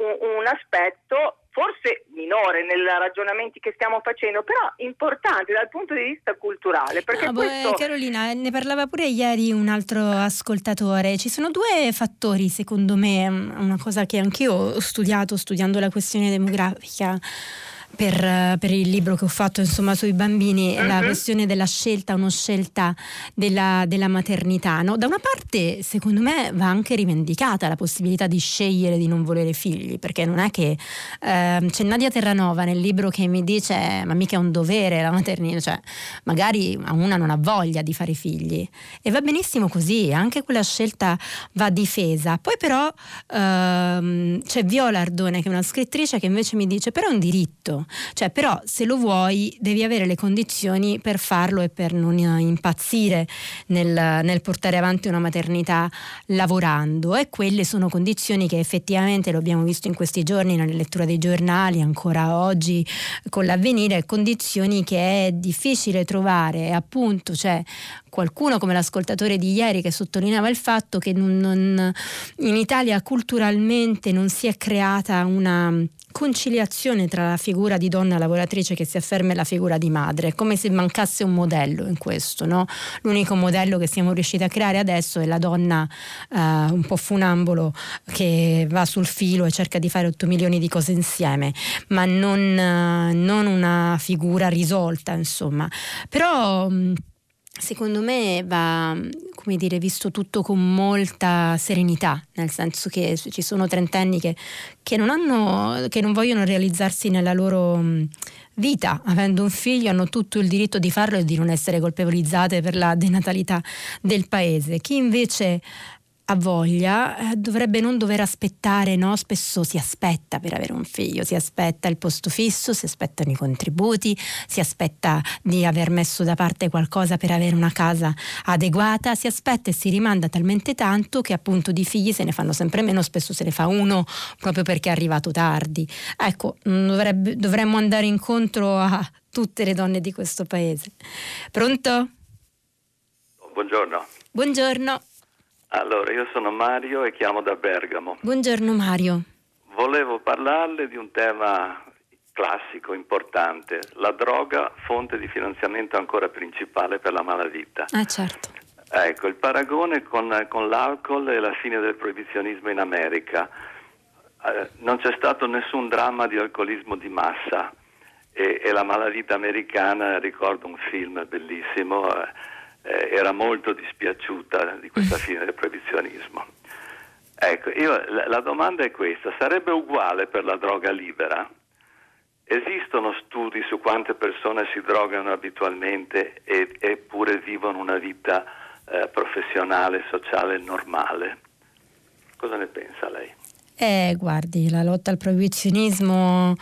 un, un aspetto forse minore nei ragionamenti che stiamo facendo, però importante dal punto di vista culturale. Perché no, questo... beh, Carolina, ne parlava pure ieri un altro ascoltatore. Ci sono due fattori, secondo me, una cosa che anch'io ho studiato studiando la questione demografica per, per il libro che ho fatto, insomma, sui bambini, uh-huh, la questione della scelta o non scelta della, della maternità, no? Da una parte, secondo me, va anche rivendicata la possibilità di scegliere di non volere figli, perché non è che eh, c'è Nadia Terranova nel libro che mi dice ma mica è un dovere la maternità, cioè magari una non ha voglia di fare figli e va benissimo così, anche quella scelta va difesa. Poi però ehm, c'è Viola Ardone, che è una scrittrice, che invece mi dice però è un diritto. Cioè, però se lo vuoi devi avere le condizioni per farlo e per non impazzire nel, nel portare avanti una maternità lavorando, e quelle sono condizioni che effettivamente, lo abbiamo visto in questi giorni nella lettura dei giornali, ancora oggi con l'Avvenire, condizioni che è difficile trovare. E appunto c'è qualcuno come l'ascoltatore di ieri che sottolineava il fatto che non, non, in Italia culturalmente non si è creata una conciliazione tra la figura di donna lavoratrice che si afferma e la figura di madre, come se mancasse un modello in questo, no? L'unico modello che siamo riusciti a creare adesso è la donna eh, un po' funambolo che va sul filo e cerca di fare otto milioni di cose insieme, ma non, eh, non una figura risolta, insomma. Però mh, secondo me va, come dire, visto tutto con molta serenità, nel senso che ci sono trentenni che, che non hanno, che non vogliono realizzarsi nella loro vita, avendo un figlio hanno tutto il diritto di farlo e di non essere colpevolizzate per la denatalità del paese. Chi invece ha voglia eh, dovrebbe non dover aspettare, no? Spesso si aspetta per avere un figlio, si aspetta il posto fisso, si aspettano i contributi, si aspetta di aver messo da parte qualcosa per avere una casa adeguata, si aspetta e si rimanda talmente tanto che appunto di figli se ne fanno sempre meno, spesso se ne fa uno proprio perché è arrivato tardi. Ecco, dovrebbe, dovremmo andare incontro a tutte le donne di questo paese. Pronto? Buongiorno. Buongiorno. Allora, io sono Mario e chiamo da Bergamo. Buongiorno Mario. Volevo parlarle di un tema classico, importante, la droga, fonte di finanziamento ancora principale per la malavita. Ah, certo. Ecco, il paragone con, con l'alcol e la fine del proibizionismo in America. eh, non c'è stato nessun dramma di alcolismo di massa e, e la malavita americana, ricordo un film bellissimo, eh, eh, era molto dispiaciuta di questa fine del proibizionismo. Ecco, io, la, la domanda è questa: sarebbe uguale per la droga libera? Esistono studi su quante persone si drogano abitualmente e, eppure vivono una vita eh, professionale, sociale, normale? Cosa ne pensa lei? Eh, guardi, la lotta al proibizionismo...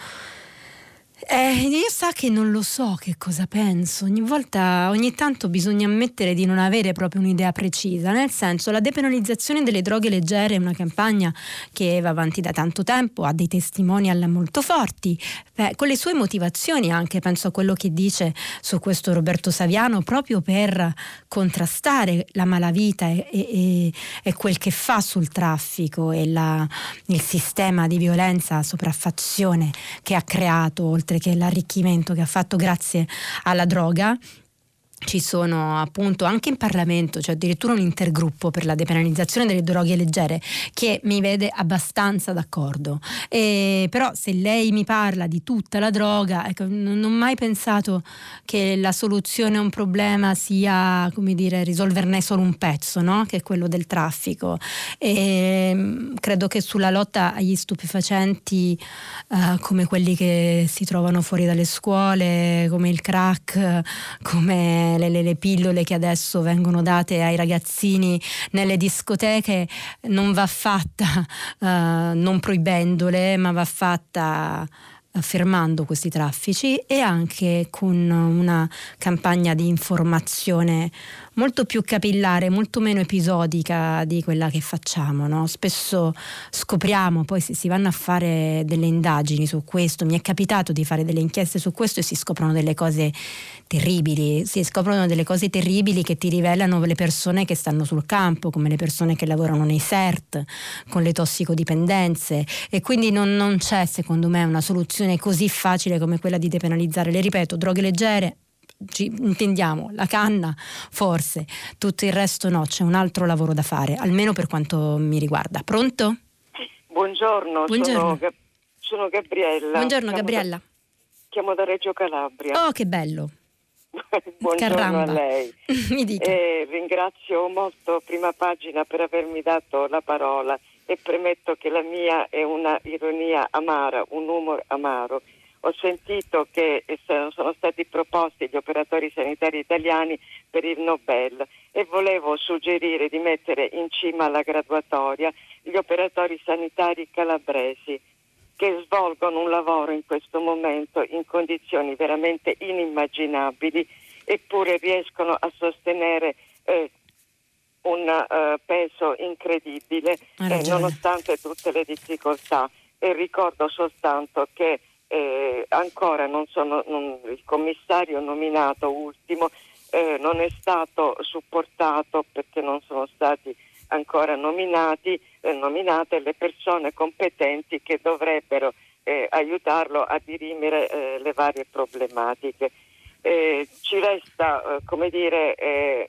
Eh, io sa che non lo so che cosa penso. Ogni volta, ogni tanto bisogna ammettere di non avere proprio un'idea precisa, nel senso, la depenalizzazione delle droghe leggere è una campagna che va avanti da tanto tempo, ha dei testimonial molto forti, eh, con le sue motivazioni anche, penso a quello che dice su questo Roberto Saviano, proprio per contrastare la malavita e, e, e quel che fa sul traffico e la, il sistema di violenza, sopraffazione che ha creato, oltre che l'arricchimento che ha fatto grazie alla droga. Ci sono appunto anche in Parlamento, c'è cioè addirittura un intergruppo per la depenalizzazione delle droghe leggere, che mi vede abbastanza d'accordo. E però se lei mi parla di tutta la droga, ecco, non ho mai pensato che la soluzione a un problema sia, come dire, risolverne solo un pezzo, no? Che è quello del traffico. E credo che sulla lotta agli stupefacenti, eh, come quelli che si trovano fuori dalle scuole, come il crack, come Le, le, le pillole che adesso vengono date ai ragazzini nelle discoteche, non va fatta uh, non proibendole, ma va fatta fermando questi traffici, e anche con una campagna di informazione molto più capillare, molto meno episodica di quella che facciamo, no? Spesso scopriamo, poi si, si vanno a fare delle indagini su questo, mi è capitato di fare delle inchieste su questo e si scoprono delle cose terribili, si scoprono delle cose terribili che ti rivelano le persone che stanno sul campo, come le persone che lavorano nei S E R T, con le tossicodipendenze, e quindi non, non c'è secondo me una soluzione così facile come quella di depenalizzare, le ripeto, droghe leggere, ci intendiamo, la canna forse, tutto il resto no, c'è un altro lavoro da fare, almeno per quanto mi riguarda. Pronto? Buongiorno, Buongiorno. Sono, Gab- sono Gabriella. Buongiorno, chiamo Gabriella. Da, chiamo da Reggio Calabria. Oh, che bello. Buongiorno Caramba. A lei. Mi dica. Eh, ringrazio molto Prima Pagina per avermi dato la parola, e premetto che la mia è una ironia amara, un humor amaro. Ho sentito che sono stati proposti gli operatori sanitari italiani per il Nobel, e volevo suggerire di mettere in cima alla graduatoria gli operatori sanitari calabresi, che svolgono un lavoro in questo momento in condizioni veramente inimmaginabili, eppure riescono a sostenere eh, un eh, peso incredibile, eh, nonostante tutte le difficoltà. E ricordo soltanto che Eh, ancora non sono non, il commissario nominato ultimo eh, non è stato supportato, perché non sono stati ancora nominati eh, nominate le persone competenti che dovrebbero eh, aiutarlo a dirimere eh, le varie problematiche. Eh, ci resta eh, come dire eh,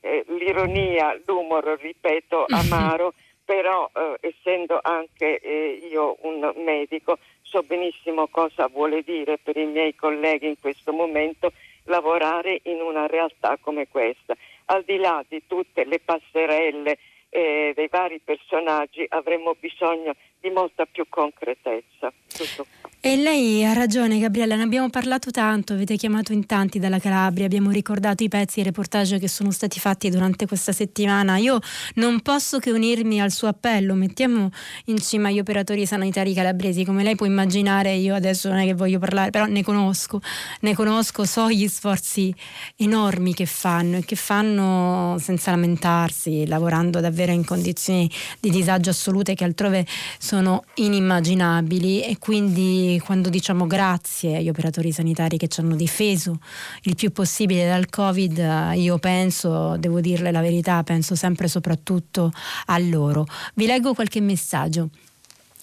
eh, l'ironia, l'umor, ripeto, amaro, però eh, essendo anche eh, io un medico, so benissimo cosa vuole dire per i miei colleghi in questo momento lavorare in una realtà come questa. Al di là di tutte le passerelle eh, dei vari personaggi, avremmo bisogno di molta più concretezza. Tutto. E lei ha ragione, Gabriella, ne abbiamo parlato tanto, avete chiamato in tanti dalla Calabria, abbiamo ricordato i pezzi e i reportage che sono stati fatti durante questa settimana. Io non posso che unirmi al suo appello, mettiamo in cima gli operatori sanitari calabresi. Come lei può immaginare, io adesso non è che voglio parlare, però ne conosco, ne conosco, so gli sforzi enormi che fanno, e che fanno senza lamentarsi, lavorando davvero in condizioni di disagio assolute che altrove sono inimmaginabili. E quindi quando diciamo grazie agli operatori sanitari che ci hanno difeso il più possibile dal Covid, io penso, devo dirle la verità, penso sempre soprattutto a loro. Vi leggo qualche messaggio.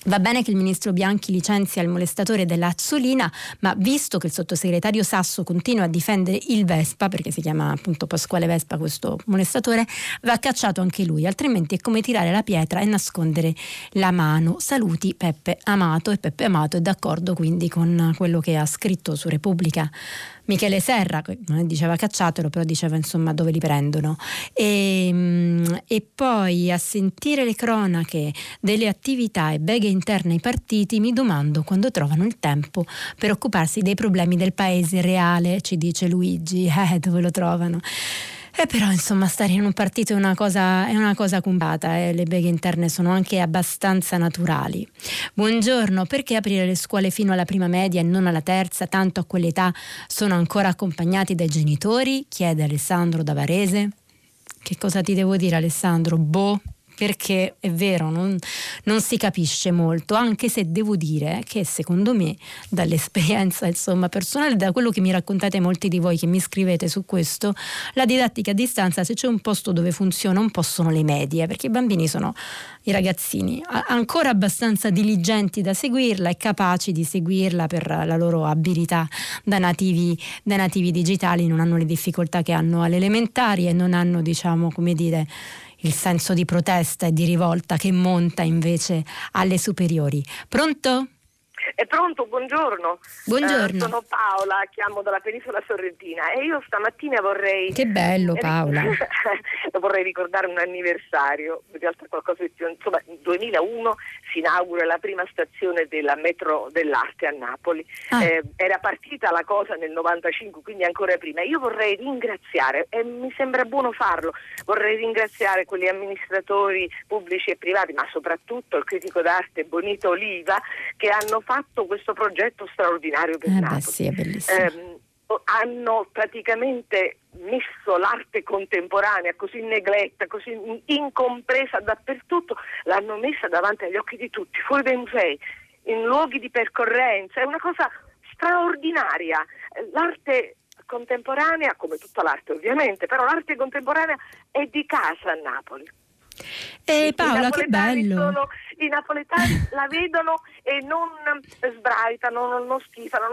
Va bene che il ministro Bianchi licenzia il molestatore della Azzolina, ma visto che il sottosegretario Sasso continua a difendere il Vespa, perché si chiama appunto Pasquale Vespa questo molestatore, va cacciato anche lui, altrimenti è come tirare la pietra e nascondere la mano. Saluti Peppe Amato, e Peppe Amato è d'accordo quindi con quello che ha scritto su Repubblica Michele Serra, che non diceva cacciatelo, però diceva insomma dove li prendono. E, e poi a sentire le cronache delle attività e beghe interne ai partiti, mi domando quando trovano il tempo per occuparsi dei problemi del paese reale, ci dice Luigi. Eh, dove lo trovano? E però insomma stare in un partito è una cosa, è una cosa complicata, eh. Le beghe interne sono anche abbastanza naturali. Buongiorno, perché aprire le scuole fino alla prima media e non alla terza, tanto a quell'età sono ancora accompagnati dai genitori? Chiede Alessandro da Varese. Che cosa ti devo dire Alessandro? Boh, perché è vero, non, non si capisce molto, anche se devo dire che secondo me dall'esperienza insomma personale, da quello che mi raccontate molti di voi che mi scrivete su questo, la didattica a distanza, se c'è un posto dove funziona un po' sono le medie, perché i bambini sono, i ragazzini, ancora abbastanza diligenti da seguirla e capaci di seguirla per la loro abilità da nativi, da nativi digitali, non hanno le difficoltà che hanno alle elementari e non hanno, diciamo, come dire, il senso di protesta e di rivolta che monta invece alle superiori. Pronto? È pronto, buongiorno. Buongiorno. Eh, sono Paola, chiamo dalla penisola sorrentina e io stamattina vorrei... Che bello Paola. Vorrei ricordare un anniversario, in realtà qualcosa di più, insomma nel duemilauno si inaugura la prima stazione della metro dell'arte a Napoli. Ah. Eh, era partita la cosa nel novantacinque, quindi ancora prima. Io vorrei ringraziare, e mi sembra buono farlo, vorrei ringraziare quegli amministratori pubblici e privati, ma soprattutto il critico d'arte Bonito Oliva, che hanno fatto questo progetto straordinario per eh Napoli. Beh, sì, è bellissimo. Eh, hanno praticamente messo l'arte contemporanea così negletta, così incompresa dappertutto, l'hanno messa davanti agli occhi di tutti, fuori dai musei, in luoghi di percorrenza. È una cosa straordinaria. L'arte contemporanea, come tutta l'arte ovviamente, però l'arte contemporanea è di casa a Napoli. E Paola, che bello! Sono, i napoletani la vedono e non sbraitano, non, non schifano,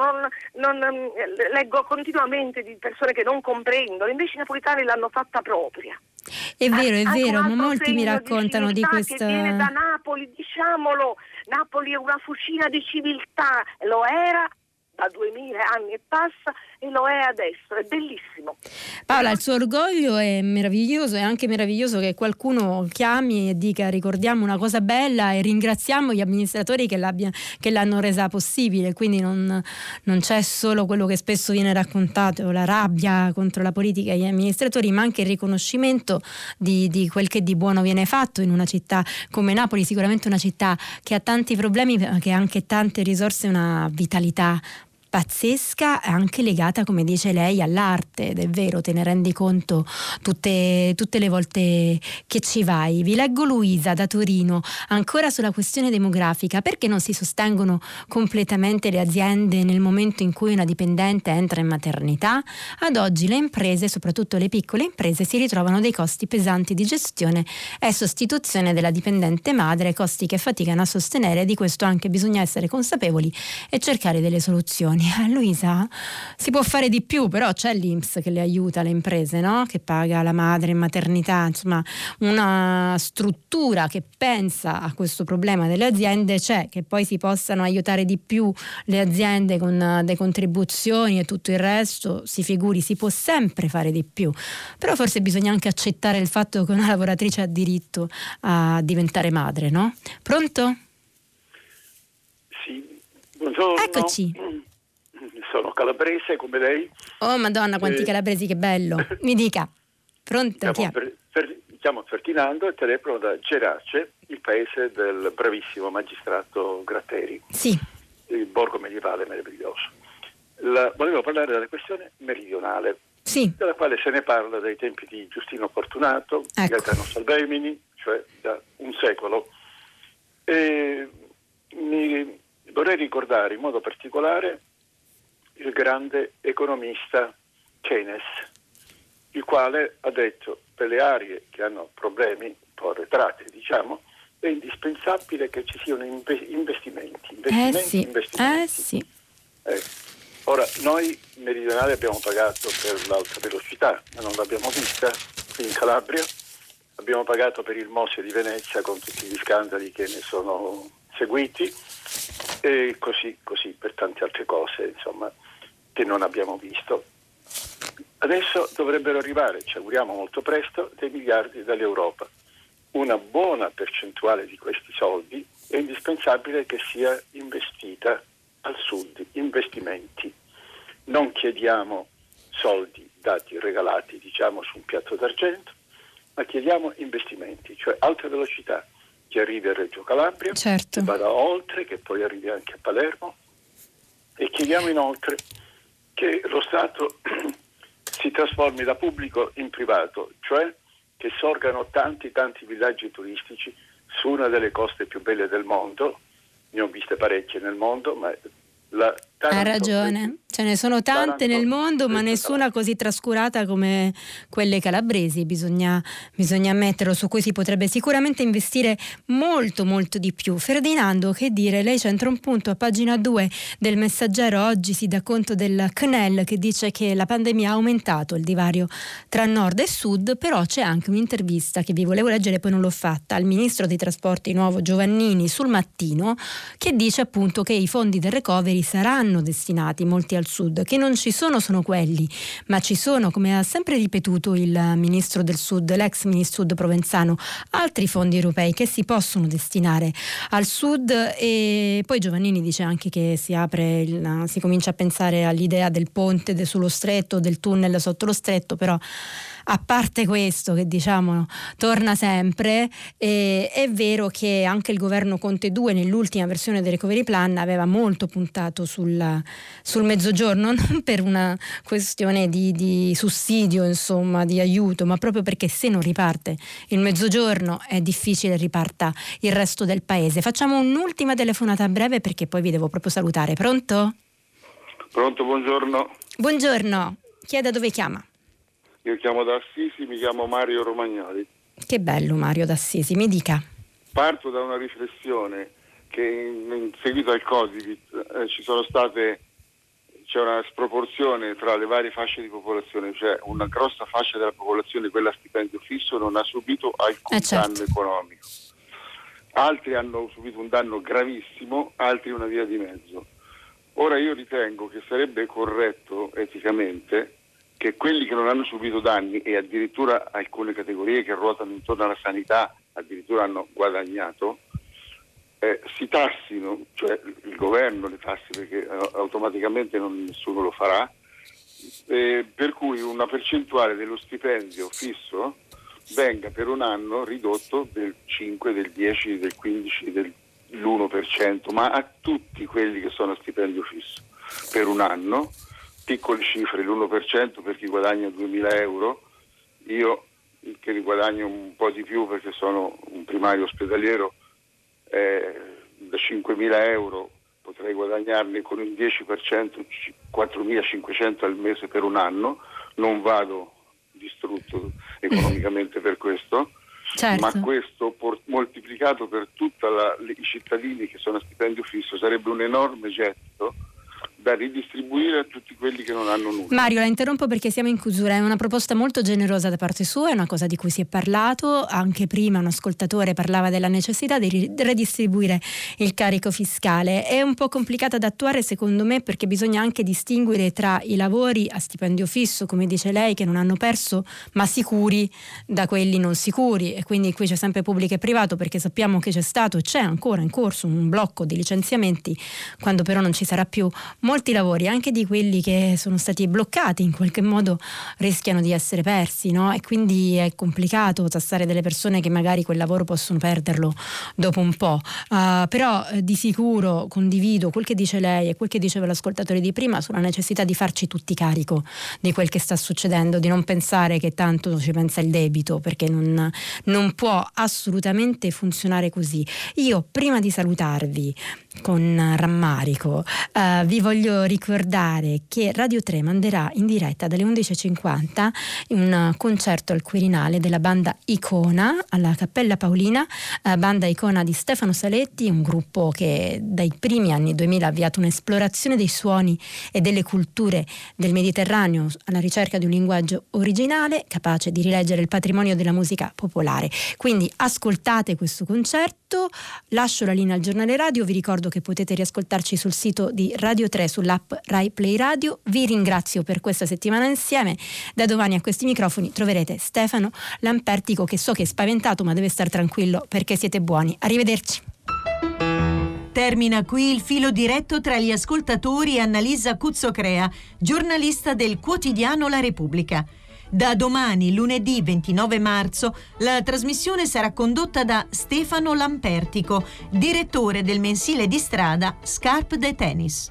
non, non, leggo continuamente di persone che non comprendono, invece i napoletani l'hanno fatta propria. È vero, è An- vero, ma molti mi raccontano di, di questo. Che viene da Napoli, diciamolo, Napoli è una fucina di civiltà, lo era da duemila anni e passa e lo è adesso, è bellissimo. Paola, il suo orgoglio è meraviglioso, è anche meraviglioso che qualcuno chiami e dica ricordiamo una cosa bella e ringraziamo gli amministratori che, che l'hanno resa possibile, quindi non, non c'è solo quello che spesso viene raccontato, la rabbia contro la politica e gli amministratori, ma anche il riconoscimento di, di quel che di buono viene fatto in una città come Napoli, sicuramente una città che ha tanti problemi, che ha anche tante risorse, una vitalità pazzesca, anche legata, come dice lei, all'arte, ed è vero, te ne rendi conto tutte, tutte le volte che ci vai. Vi leggo Luisa da Torino, ancora sulla questione demografica, perché non si sostengono completamente le aziende nel momento in cui una dipendente entra in maternità? Ad oggi le imprese, soprattutto le piccole imprese, si ritrovano dei costi pesanti di gestione e sostituzione della dipendente madre, costi che faticano a sostenere, di questo anche bisogna essere consapevoli e cercare delle soluzioni. A Luisa si può fare di più, però c'è l'I N P S che le aiuta, le imprese, no? Che paga la madre in maternità, insomma una struttura che pensa a questo problema delle aziende c'è, che poi si possano aiutare di più le aziende con uh, delle contribuzioni e tutto il resto, si figuri, si può sempre fare di più, però forse bisogna anche accettare il fatto che una lavoratrice ha diritto a diventare madre, no? Pronto? Sì, buongiorno. Eccoci. Sono calabrese come lei. Oh madonna, quanti eh, calabresi, che bello. Mi dica. Pronto? Chiamo, per, per, chiamo Ferdinando e telefono da Gerace, il paese del bravissimo magistrato Gratteri. Sì. Il borgo medievale meraviglioso. La, volevo parlare della questione meridionale, sì, della quale se ne parla dai tempi di Giustino Fortunato, ecco, di Gaetano Salvemini, cioè da un secolo. E mi vorrei ricordare in modo particolare il grande economista Keynes, il quale ha detto per le aree che hanno problemi un po' arretrate, diciamo, è indispensabile che ci siano investimenti, investimenti, eh sì, investimenti. Eh sì. Eh. Ora, noi meridionali abbiamo pagato per l'alta velocità, ma non l'abbiamo vista qui in Calabria, abbiamo pagato per il MOSE di Venezia con tutti gli scandali che ne sono seguiti e così, così per tante altre cose, insomma, che non abbiamo visto. Adesso dovrebbero arrivare, ci auguriamo molto presto, dei miliardi dall'Europa. Una buona percentuale di questi soldi è indispensabile che sia investita al sud, investimenti. Non chiediamo soldi dati regalati, diciamo, su un piatto d'argento, ma chiediamo investimenti, cioè alta velocità, che arrivi a Reggio Calabria, certo, che vada oltre, che poi arrivi anche a Palermo. E chiediamo inoltre che lo Stato si trasformi da pubblico in privato, cioè che sorgano tanti tanti villaggi turistici su una delle coste più belle del mondo. Ne ho viste parecchie nel mondo, ma la Taranto, ha ragione, ce ne sono tante Taranto, nel mondo, ma nessuna così trascurata come quelle calabresi, bisogna, bisogna ammetterlo, su cui si potrebbe sicuramente investire molto molto di più. Ferdinando, che dire, lei c'entra un punto a pagina due del Messaggero oggi, si dà conto del C N E L che dice che la pandemia ha aumentato il divario tra nord e sud, però c'è anche un'intervista che vi volevo leggere, poi non l'ho fatta, al ministro dei trasporti nuovo Giovannini sul Mattino, che dice appunto che i fondi del recovery saranno destinati molti al sud, che non ci sono sono quelli, ma ci sono, come ha sempre ripetuto il ministro del sud, l'ex ministro sud Provenzano, altri fondi europei che si possono destinare al sud. E poi Giovannini dice anche che si apre il, si comincia a pensare all'idea del ponte de sullo stretto, del tunnel sotto lo stretto, però a parte questo, che diciamo torna sempre, eh, è vero che anche il governo Conte due nell'ultima versione del recovery plan aveva molto puntato sul, sul mezzogiorno, non per una questione di, di sussidio, insomma, di aiuto, ma proprio perché se non riparte il mezzogiorno è difficile riparta il resto del paese. Facciamo un'ultima telefonata breve perché poi vi devo proprio salutare. Pronto? Pronto, buongiorno. Buongiorno, chi è, da dove chiama? Io chiamo da Assisi, mi chiamo Mario Romagnoli. Che bello, Mario da Assisi, mi dica. Parto da una riflessione che in, in seguito al Covid eh, ci sono state, c'è una sproporzione tra le varie fasce di popolazione, cioè una grossa fascia della popolazione, quella a stipendio fisso, non ha subito alcun eh certo. danno economico. Altri hanno subito un danno gravissimo, altri una via di mezzo. Ora io ritengo che sarebbe corretto eticamente che quelli che non hanno subito danni, e addirittura alcune categorie che ruotano intorno alla sanità addirittura hanno guadagnato, eh, si tassino, cioè il governo le tassi, perché eh, automaticamente non, nessuno lo farà, eh, per cui una percentuale dello stipendio fisso venga per un anno ridotto del cinque, del dieci, del quindici, dell'uno per cento, ma a tutti quelli che sono a stipendio fisso per un anno. Piccole cifre, l'uno per cento per chi guadagna duemila euro, io che guadagno un po' di più perché sono un primario ospedaliero, eh, da cinquemila euro potrei guadagnarne con il dieci per cento quattromilacinquecento al mese per un anno, non vado distrutto economicamente per questo, certo. Ma questo por- moltiplicato per tutti i cittadini che sono a stipendio fisso sarebbe un enorme gettito da ridistribuire a tutti quelli che non hanno nulla. Mario, la interrompo perché siamo in chiusura, è una proposta molto generosa da parte sua, è una cosa di cui si è parlato anche prima, un ascoltatore parlava della necessità di redistribuire il carico fiscale, è un po' complicata da attuare secondo me perché bisogna anche distinguere tra i lavori a stipendio fisso, come dice lei, che non hanno perso, ma sicuri, da quelli non sicuri, e quindi qui c'è sempre pubblico e privato, perché sappiamo che c'è stato e c'è ancora in corso un blocco di licenziamenti, quando però non ci sarà più molti lavori, anche di quelli che sono stati bloccati in qualche modo rischiano di essere persi, no? E quindi è complicato tassare delle persone che magari quel lavoro possono perderlo dopo un po'. Uh, però eh, di sicuro condivido quel che dice lei e quel che diceva l'ascoltatore di prima sulla necessità di farci tutti carico di quel che sta succedendo, di non pensare che tanto ci pensa il debito, perché non, non può assolutamente funzionare così. Io prima di salutarvi con rammarico uh, vi voglio voglio ricordare che Radio tre manderà in diretta dalle undici e cinquanta un concerto al Quirinale della banda Icona alla Cappella Paolina, eh, banda Icona di Stefano Saletti, un gruppo che dai primi anni duemila ha avviato un'esplorazione dei suoni e delle culture del Mediterraneo alla ricerca di un linguaggio originale capace di rileggere il patrimonio della musica popolare. Quindi ascoltate questo concerto, lascio la linea al giornale radio, vi ricordo che potete riascoltarci sul sito di Radio tre, sull'app Rai Play Radio. Vi ringrazio per questa settimana insieme. Da domani a questi microfoni troverete Stefano Lampertico, che so che è spaventato ma deve star tranquillo perché siete buoni. Arrivederci. Termina qui il filo diretto tra gli ascoltatori e Annalisa Cuzzocrea, giornalista del quotidiano La Repubblica. Da domani, lunedì ventinove marzo, la trasmissione sarà condotta da Stefano Lampertico, direttore del mensile di strada Scarpe de Tennis.